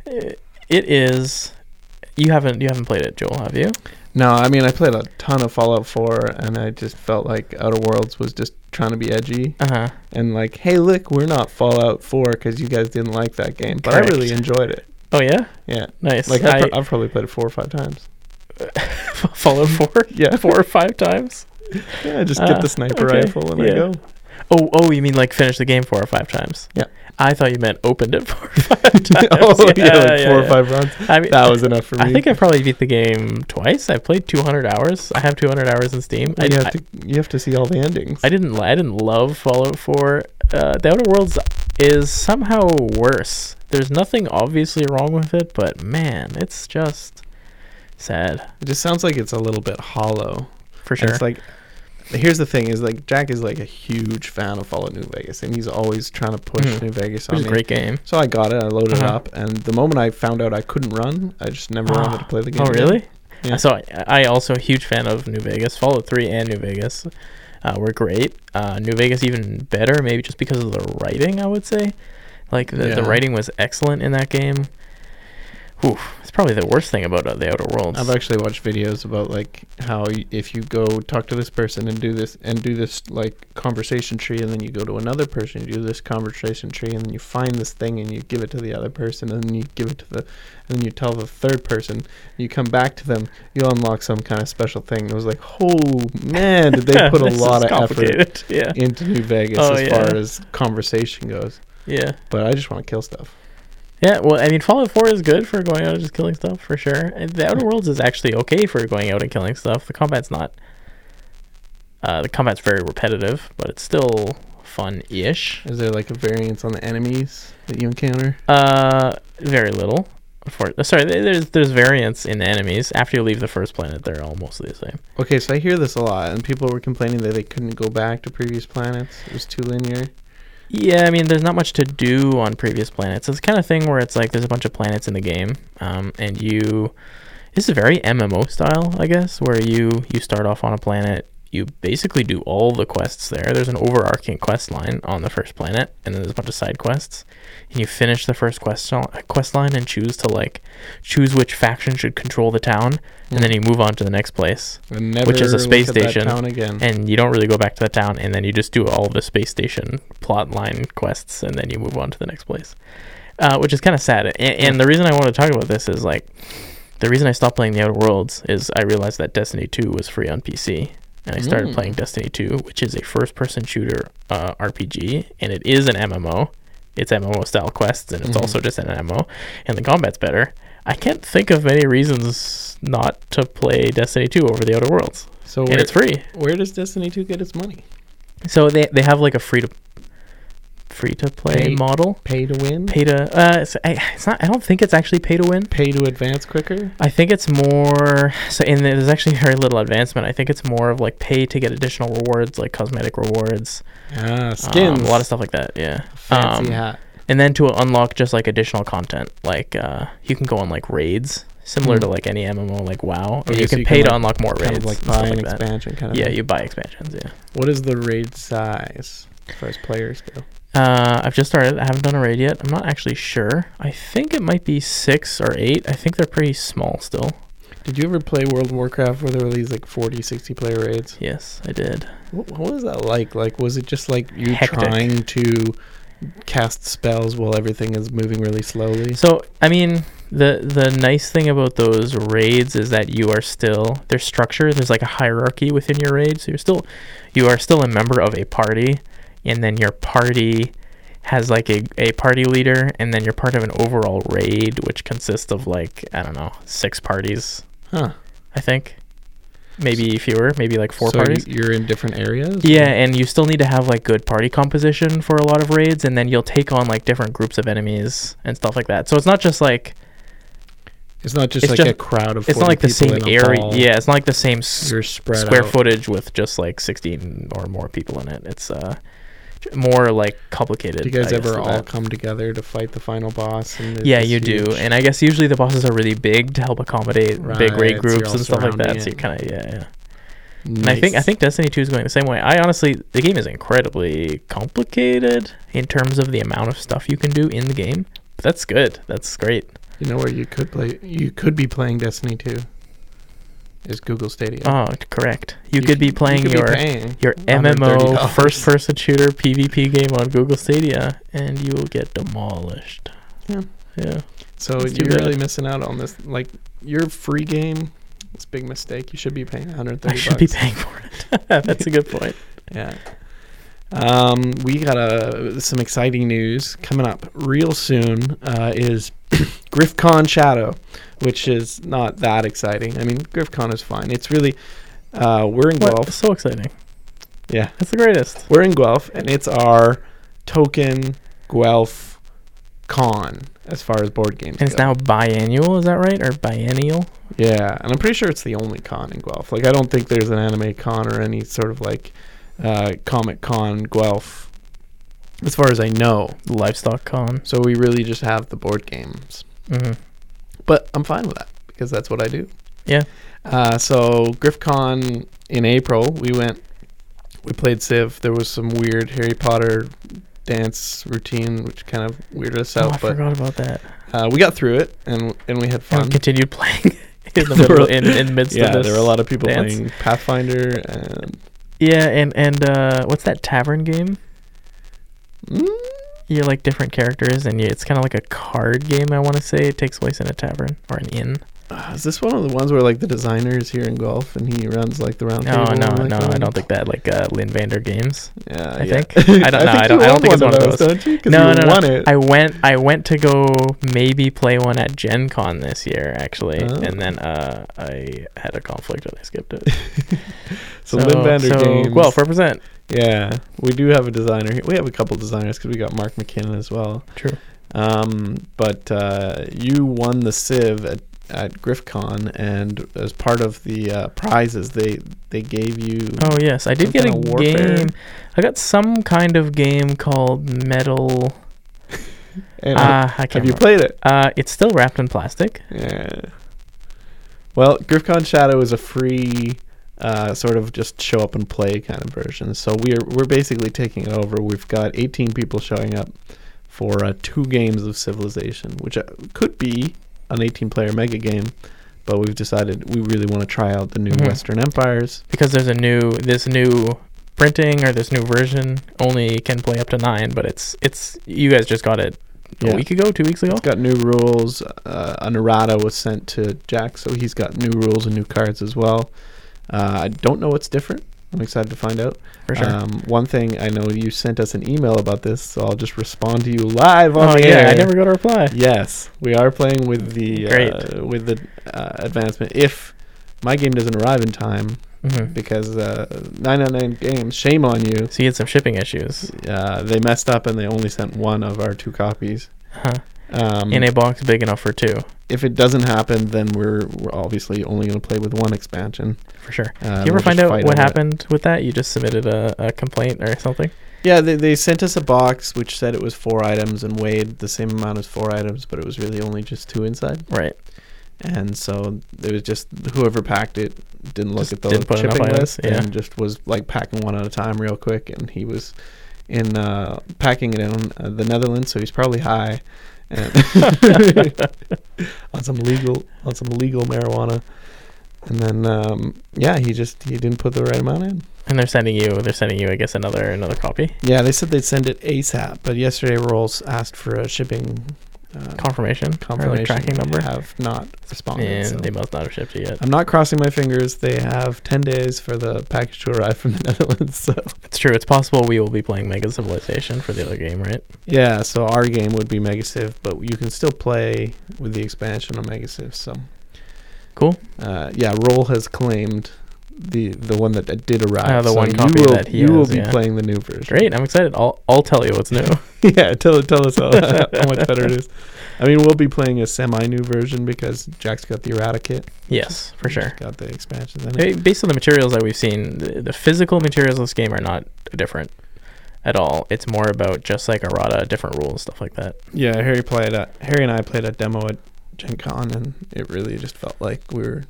It is. You haven't. You haven't played it, Joel, have you? No, I mean I played a ton of Fallout four, and I just felt like Outer Worlds was just trying to be edgy, uh-huh. and like, hey, look, we're not Fallout four because you guys didn't like that game, but Correct. I really enjoyed it. Oh yeah. Yeah. Nice. Like I, I pro- I've probably played it four or five times. Fallout four? Yeah. Four or five times? Yeah, I just get uh, the sniper okay. rifle and yeah. I go. Oh, oh, you mean like finish the game four or five times? Yeah. I thought you meant opened it four or five times. oh, yeah, yeah like yeah, four yeah. or five runs. I mean, that was enough for me. I think I probably beat the game twice. I've played two hundred hours. I have two hundred hours in Steam. I, you, have I, to, you have to see all the endings. I didn't I didn't love Fallout four. Uh, the Outer Worlds is somehow worse. There's nothing obviously wrong with it, but man, it's just sad. It just sounds like it's a little bit hollow. For sure. And it's like... Here's the thing is like Jack is like a huge fan of Fallout New Vegas and he's always trying to push mm. New Vegas on me. It's a great game. So I got it, I loaded uh-huh. it up, and the moment I found out I couldn't run, I just never oh. wanted to play the game. Oh again. Really? Yeah. So I, I also a huge fan of New Vegas. Fallout three and New Vegas uh, were great. Uh, New Vegas even better, maybe just because of the writing, I would say. Like the, yeah. the writing was excellent in that game. Oof, it's probably the worst thing about uh, the Outer Worlds. I've actually watched videos about like how y- if you go talk to this person and do this and do this like conversation tree, and then you go to another person, you do this conversation tree, and then you find this thing and you give it to the other person, and then you give it to the, and then you tell the third person, you come back to them, you unlock some kind of special thing. It was like, oh man, did they put a lot of effort yeah. into New Vegas oh, as yeah. far as conversation goes. Yeah, but I just want to kill stuff. Yeah, well, I mean, Fallout four is good for going out and just killing stuff, for sure. And the Outer Worlds is actually okay for going out and killing stuff. The combat's not... Uh, the combat's very repetitive, but it's still fun-ish. Is there, like, a variance on the enemies that you encounter? Uh, very little. For, sorry, there's there's variance in the enemies. After you leave the first planet, they're all mostly the same. Okay, so I hear this a lot, and people were complaining that they couldn't go back to previous planets. It was too linear. Yeah, I mean, there's not much to do on previous planets. It's the kind of thing where it's like there's a bunch of planets in the game, um, and you... This is very M M O style, I guess, where you, you start off on a planet, you basically do all the quests there. There's an overarching quest line on the first planet, and then there's a bunch of side quests, and you finish the first quest, quest line and choose to, like, choose which faction should control the town, mm. and then you move on to the next place, which is a space station, and you don't really go back to that town, and then you just do all the space station plot line quests, and then you move on to the next place, uh, which is kind of sad. And, and the reason I want to talk about this is, like, the reason I stopped playing The Outer Worlds is I realized that Destiny two was free on P C. And I started mm. playing Destiny two, which is a first-person shooter uh, R P G, and it is an M M O. It's M M O-style quests, and it's mm-hmm. also just an M M O, and the combat's better. I can't think of many reasons not to play Destiny two over The Outer Worlds, so where, and it's free. Where does Destiny two get its money? So they they have like a free to free to play pay, model, pay to win, pay to. Uh, it's, I, it's not. I don't think it's actually pay to win. Pay to advance quicker. I think it's more. So, and there's actually very little advancement. I think it's more of like pay to get additional rewards, like cosmetic rewards, ah, skins, um, a lot of stuff like that. Yeah, fancy um, hat. And then to unlock just like additional content, like uh, you can go on like raids, similar mm. to like any M M O, like WoW. Okay, you so can you pay can, to like, unlock more raids, kind of like buy an like expansion, that. Kind of. Yeah, thing. You buy expansions. Yeah. What is the raid size as far as players go? Uh, I've just started. I haven't done a raid yet. I'm not actually sure. I think it might be six or eight. I think they're pretty small still. Did you ever play World of Warcraft where there were these like forty, sixty player raids? Yes, I did. What, what was that like? Like, was it just like you Hectic. Trying to cast spells while everything is moving really slowly? So, I mean, the the nice thing about those raids is that you are still there's structure. There's like a hierarchy within your raid, so you're still you are still a member of a party. And then your party has like a, a party leader, and then you're part of an overall raid, which consists of like, I don't know, six parties. Huh. I think. Maybe fewer, maybe like four so parties. So you're in different areas? Yeah, or? And you still need to have like good party composition for a lot of raids, and then you'll take on like different groups of enemies and stuff like that. So it's not just like... It's not just it's like just, a crowd of forty it's not like the same area. Yeah, it's not like the same s- square out. Footage with just like sixteen or more people in it. It's... uh. more like complicated. Do you guys I ever guess, all that. Come together to fight the final boss? And yeah, you huge... do. And I guess usually the bosses are really big to help accommodate right, big raid groups and stuff like that. It. So you kind of yeah, yeah. Nice. And I think I think Destiny two is going the same way. I honestly, the game is incredibly complicated in terms of the amount of stuff you can do in the game. But that's good. That's great. You know where you could play? You could be playing Destiny two. Is Google Stadia. Oh, correct. You, you could be playing you could your be your M M O first-person shooter PvP game on Google Stadia, and you will get demolished. Yeah, yeah. So Let's you're really missing out on this. Like your free game, it's a big mistake. You should be paying one hundred thirty. I should bucks. Be paying for it. That's a good point. Yeah. Um, we got uh, some exciting news coming up real soon. Uh, is GriffCon Shadow, which is not that exciting. I mean, GriffCon is fine. It's really uh, we're in what? Guelph. So exciting! Yeah, that's the greatest. We're in Guelph, and it's our token Guelph con as far as board games. And it's go. now biannual. Is that right? Or biennial? Yeah, and I'm pretty sure it's the only con in Guelph. Like, I don't think there's an anime con or any sort of like. Uh, Comic Con Guelph, as far as I know. Livestock Con. So we really just have the board games. Mm-hmm. But I'm fine with that because that's what I do. Yeah. Uh, so GriffCon in April, we went, we played Civ. There was some weird Harry Potter dance routine, which kind of weirded us out. Oh, I but, forgot about that. Uh, we got through it and and we had fun. And continued playing in the middle, in, in midst yeah, of this. Yeah, there were a lot of people dance. playing Pathfinder and. Yeah, and, and uh, what's that tavern game? Mm. You're like different characters, and you, it's kind of like a card game, I want to say. It takes place in a tavern or an inn. Uh, is this one of the ones where like the designer is here in Guelph and he runs like the round no, table? No, like no, no. I don't think that. Like uh, Linvander Games, yeah, I yeah. think. I don't know. I, I don't, I don't think it's one of those. Don't you? No, you no, won no. It. I, went, I went to go maybe play one at Gen Con this year, actually. Oh. And then uh, I had a conflict and I skipped it. So, so Linvander so Games. Guelph, represent. Yeah, we do have a designer here. We have a couple designers because we got Mark McKinnon as well. True. Um, but uh, you won the Civ at at GriffCon, and as part of the uh, prizes they they gave you oh yes I did get a game. I got some kind of game called Metal. And uh, I can't have remember. You played it? Uh, it's still wrapped in plastic. Yeah. Well, GriffCon Shadow is a free uh, sort of just show up and play kind of version, so we're we're basically taking it over. We've got eighteen people showing up for uh, two games of Civilization, which uh, could be an eighteen-player mega game, but we've decided we really want to try out the new mm-hmm. Western Empires because there's a new this new printing or this new version only can play up to nine. But it's it's you guys just got it yeah. a week ago, two weeks ago. It's got new rules. Uh, an errata was sent to Jack, so he's got new rules and new cards as well. Uh, I don't know what's different. I'm excited to find out. For sure. Um, one thing I know, you sent us an email about this, so I'll just respond to you live on oh, the yeah, air. Oh yeah, I never got a reply. Yes, we are playing with the uh, with the uh, advancement. If my game doesn't arrive in time, mm-hmm. because uh, nine ninety-nine Games, shame on you. So you had some shipping issues. Uh, they messed up and they only sent one of our two copies. Huh. Um, in a box big enough for two. If it doesn't happen, then we're, we're obviously only going to play with one expansion. For sure. Um, Did you ever we'll find out what happened it. with that? You just submitted a, a complaint or something? Yeah, they they sent us a box which said it was four items and weighed the same amount as four items, but it was really only just two inside. Right. And so it was just whoever packed it didn't look just at the didn't put shipping list yeah. and just was like packing one at a time real quick. And he was in uh, packing it in uh, the Netherlands, so he's probably high. on some legal on some legal marijuana, and then um yeah he just he didn't put the right amount in, and they're sending you they're sending you I guess another another copy. Yeah, they said they'd send it ASAP, but yesterday Rolls asked for a shipping uh, confirmation confirmation or like tracking number. Have not responded, and so they must not have shipped it yet. I'm not crossing my fingers. They have ten days for the package to arrive from the Netherlands, so it's true. It's possible we will be playing Mega Civilization for the other game, right? Yeah, so our game would be Mega Civ, but you can still play with the expansion on Mega Civ, so cool. Uh yeah, Roll has claimed the the one that did arrive. Oh, the so one copy will, that he you has, will be yeah. playing the new version. Great, I'm excited. I'll I'll tell you what's new. Yeah, tell tell us how, how much better it is. I mean, we'll be playing a semi new version because Jack's got the errata kit. Yes, for sure. Got the expansions. Hey, based on the materials that we've seen, the, the physical materials of this game are not different at all. It's more about just like errata, different rules, stuff like that. Yeah, Harry played. A, Harry and I played a demo at Gen Con, and it really just felt like we were.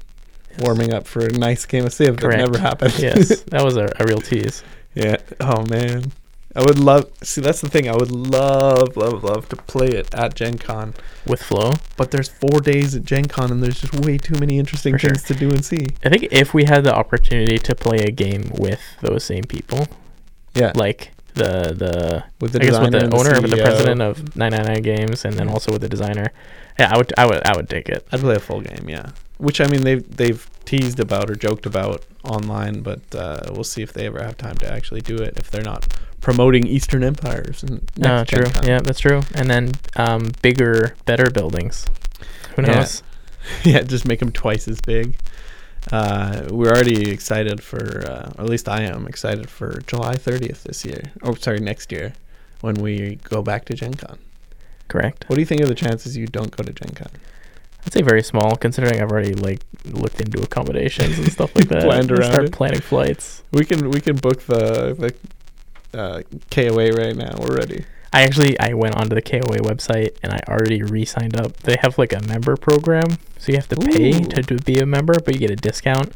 Warming up for a nice game of Civ that never happened. Yes, that was a, a real tease. Yeah. Oh man, I would love. See, that's the thing. I would love, love, love to play it at Gen Con with Flo. But there's four days at Gen Con, and there's just way too many interesting for things sure. to do and see. I think if we had the opportunity to play a game with those same people, yeah, like the the with the I guess with the owner, the, but the president of nine ninety-nine Games, and then also with the designer. Yeah, I would, I would, I would take it. I'd play a full game. Yeah. Which, I mean, they've, they've teased about or joked about online, but uh, we'll see if they ever have time to actually do it if they're not promoting Eastern Empires. And no, true. Gen Con. Yeah, that's true. And then um, bigger, better buildings. Who knows? Yeah. yeah, just make them twice as big. Uh, we're already excited for, uh, or at least I am excited for July thirtieth this year. Oh, sorry, next year when we go back to Gen Con. Correct. What do you think of the chances you don't go to Gen Con? I'd say very small, considering I've already like looked into accommodations and stuff like that. Planned around. Start planning flights. We can we can book the the uh, K O A right now. We're ready. I actually I went onto the K O A website and I already re-signed up. They have like a member program, so you have to Ooh. pay to, to be a member, but you get a discount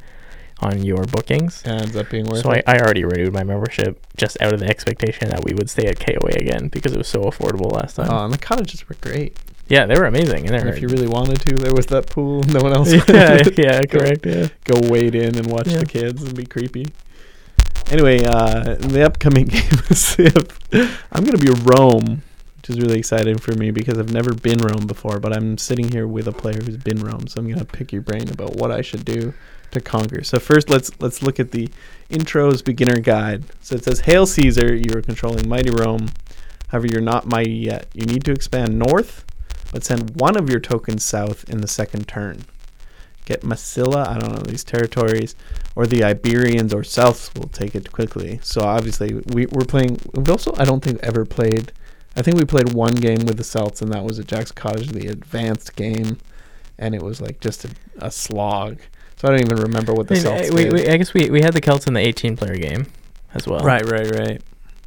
on your bookings. And ends up being worth. So I, I already renewed my membership just out of the expectation that we would stay at K O A again because it was so affordable last time. Oh, and the cottages were great. Yeah, they were amazing. And, and if you really wanted to, there was that pool. No one else. yeah, yeah, correct. Go, yeah, go wade in and watch yeah. the kids and be creepy. Anyway, uh, in the upcoming game of Civ, I'm going to be Rome, which is really exciting for me because I've never been Rome before, but I'm sitting here with a player who's been Rome, so I'm going to pick your brain about what I should do to conquer. So first, let's let's look at the intro's beginner guide. So it says, Hail Caesar, you are controlling mighty Rome. However, you're not mighty yet. You need to expand north, but send one of your tokens south in the second turn. Get Massilla, I don't know, these territories, or the Iberians or Souths will take it quickly. So obviously we, we're playing, we also, I don't think ever played, I think we played one game with the Celts, and that was at Jack's Cottage, the advanced game, and it was like just a, a slog. So I don't even remember what the I mean, Celts we, did. We, I guess we, we had the Celts in the eighteen-player game as well. Right, right, right.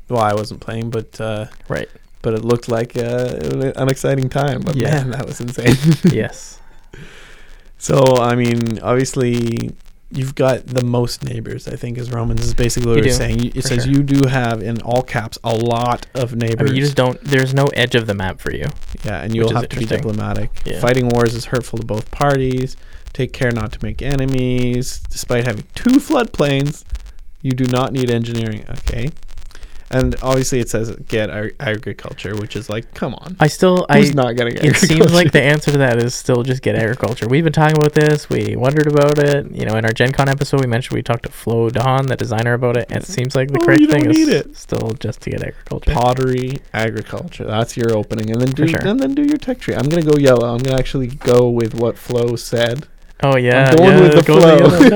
Well, I wasn't playing, but... Uh, right. But it looked like uh, an exciting time. But yeah. man, that was insane. yes. So, I mean, obviously, you've got the most neighbors, I think, as Romans is basically what you we're do, saying. It says sure. you do have, in all caps, a lot of neighbors. I mean, you just don't, there's no edge of the map for you. Yeah, and you'll have to be diplomatic. Yeah. Fighting wars is hurtful to both parties. Take care not to make enemies. Despite having two floodplains, you do not need engineering. Okay. And obviously it says get ag- agriculture, which is like, come on. I still... Who's I, not going to get agriculture? It seems like the answer to that is still just get agriculture. We've been talking about this. We wondered about it. You know, in our Gen Con episode, we mentioned we talked to Flo Dahan, the designer, about it. And it seems like the oh, correct thing is it. still just to get agriculture. Pottery, agriculture. That's your opening. And then do sure. and then do your tech tree. I'm going to go yellow. I'm going to actually go with what Flo said. Oh, yeah. I'm going yeah, with the go Flo. The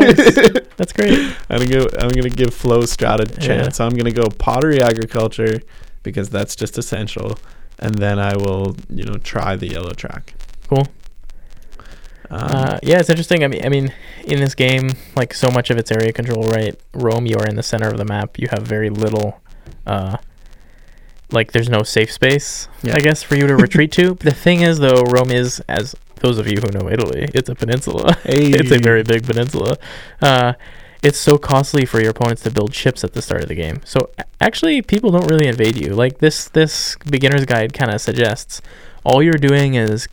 nice. That's great. I'm going to I'm gonna give Flo Strata a chance. Yeah. I'm going to go pottery agriculture because that's just essential. And then I will, you know, try the yellow track. Cool. Um, uh, yeah, it's interesting. I mean, I mean, in this game, like so much of it's area control, right? Rome, you are in the center of the map. You have very little... Uh, like there's no safe space, yeah. I guess, for you to retreat to. The thing is, though, Rome is, as those of you who know Italy, it's a peninsula. Hey. It's a very big peninsula. Uh, it's so costly for your opponents to build ships at the start of the game. So actually, people don't really invade you. Like this, this beginner's guide kind of suggests all you're doing is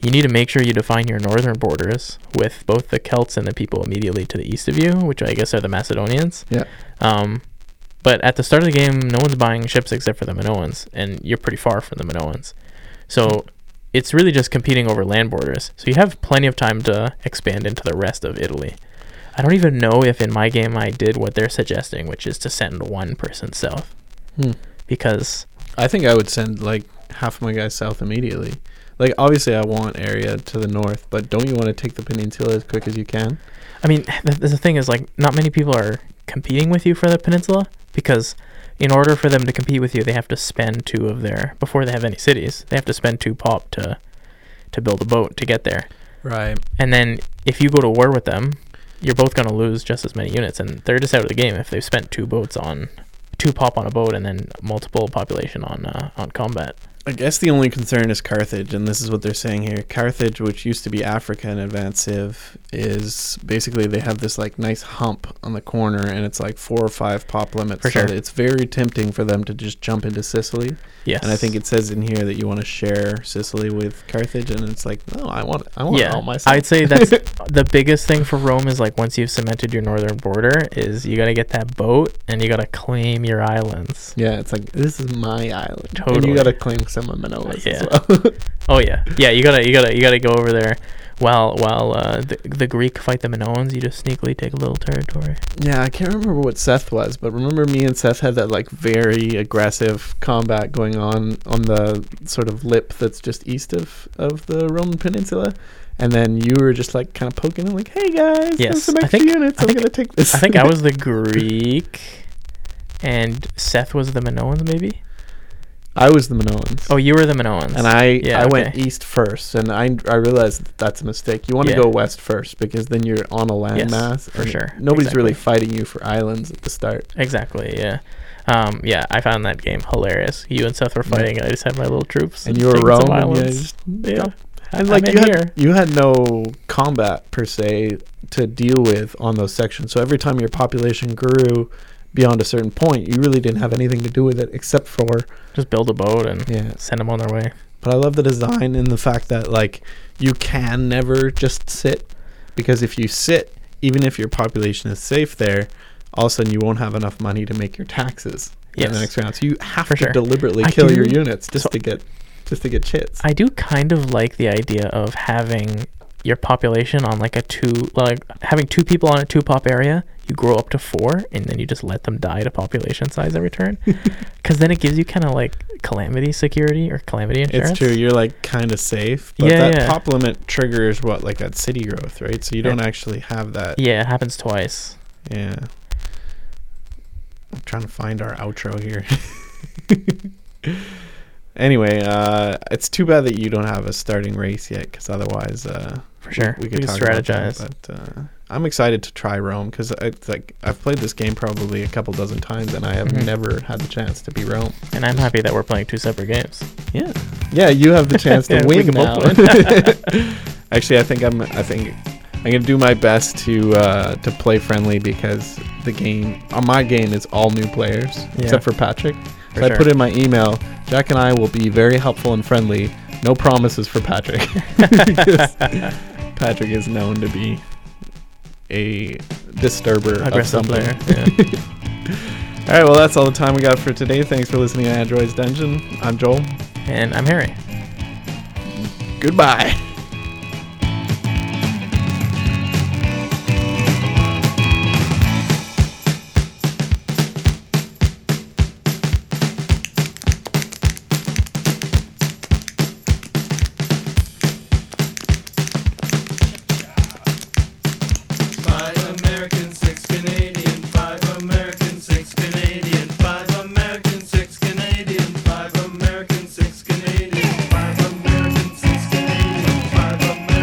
you need to make sure you define your northern borders with both the Celts and the people immediately to the east of you, which I guess are the Macedonians. Yeah. Um, But at the start of the game, no one's buying ships except for the Minoans, and you're pretty far from the Minoans. So it's really just competing over land borders. So you have plenty of time to expand into the rest of Italy. I don't even know if in my game I did what they're suggesting, which is to send one person south. Hmm. Because... I think I would send, like, half my guys south immediately. Like, obviously I want area to the north, but don't you want to take the peninsula as quick as you can? I mean, th- the thing is, like, not many people are competing with you for the peninsula, because in order for them to compete with you, they have to spend two of their, before they have any cities, they have to spend two pop to to build a boat to get there. Right. And then if you go to war with them, you're both going to lose just as many units, and they're just out of the game if they've spent two boats on, two pop on a boat and then multiple population on uh, on combat. I guess the only concern is Carthage, and this is what they're saying here. Carthage, which used to be Africa in Advanced Civ, is basically they have this like nice hump on the corner, and it's like four or five pop limits. For sure. So it's very tempting for them to just jump into Sicily. Yes. And I think it says in here that you want to share Sicily with Carthage, and it's like, no, I want I want yeah, all my stuff. I'd say that's the biggest thing for Rome is like once you've cemented your northern border is you got to get that boat, and you got to claim your islands. Yeah, it's like, this is my island. Totally. And you got to claim some of Manoas yeah. as well. oh yeah, yeah. You gotta, you gotta, you gotta go over there. while while uh, the, the Greek fight the Minoans, you just sneakily take a little territory. Yeah, I can't remember what Seth was, but remember me and Seth had that like very aggressive combat going on on the sort of lip that's just east of, of the Roman peninsula. And then you were just like kind of poking and like, hey guys, yes, some extra I think, units. I think, I'm going to take this. I think I was the Greek and Seth was the Minoans maybe? I was the Minoans. Oh, you were the Minoans. And I, yeah, I okay. went east first, and I I realized that that's a mistake. You want yeah. to go west first, because then you're on a land yes, mass. For sure. Nobody's exactly. really fighting you for islands at the start. Exactly, yeah. Um, yeah, I found that game hilarious. You and Seth were fighting, yeah. and I just had my little troops. And you were Rome. Yeah. yeah. And like you had, you had no combat, per se, to deal with on those sections. So every time your population grew beyond a certain point, you really didn't have anything to do with it except for... just build a boat and yeah. send them on their way. But I love the design and the fact that, like, you can never just sit. Because if you sit, even if your population is safe there, all of a sudden you won't have enough money to make your taxes yes. in the next round. So you have for to sure. deliberately I kill do, your units just so to get... just to get chits. I do kind of like the idea of having your population on like a two, like having two people on a two pop area. You grow up to four, and then you just let them die to population size every turn. Because then it gives you kind of like calamity security or calamity insurance. It's true. You're like kind of safe. But yeah, that yeah. pop limit triggers what, like that city growth, right? So you don't yeah. actually have that. Yeah, it happens twice. Yeah. I'm trying to find our outro here. Anyway, uh, it's too bad that you don't have a starting race yet, because otherwise, uh, for sure, we, we could we talk strategize. About that, but uh, I'm excited to try Rome, because it's like I've played this game probably a couple dozen times, and I have mm-hmm. never had the chance to be Rome. And I'm happy that we're playing two separate games. Yeah, yeah, you have the chance to yeah, win we can now. Both win. Actually, I think I'm. I think I'm gonna do my best to uh, to play friendly, because the game, uh, my game, is all new players yeah. except for Patrick. So sure. I put in my email, Jack and I will be very helpful and friendly. No promises for Patrick. Patrick is known to be a disturber aggressive of something. Player. Yeah. All right, well, that's all the time we got for today. Thanks for listening to Android's Dungeon. I'm Joel. And I'm Harry. Goodbye.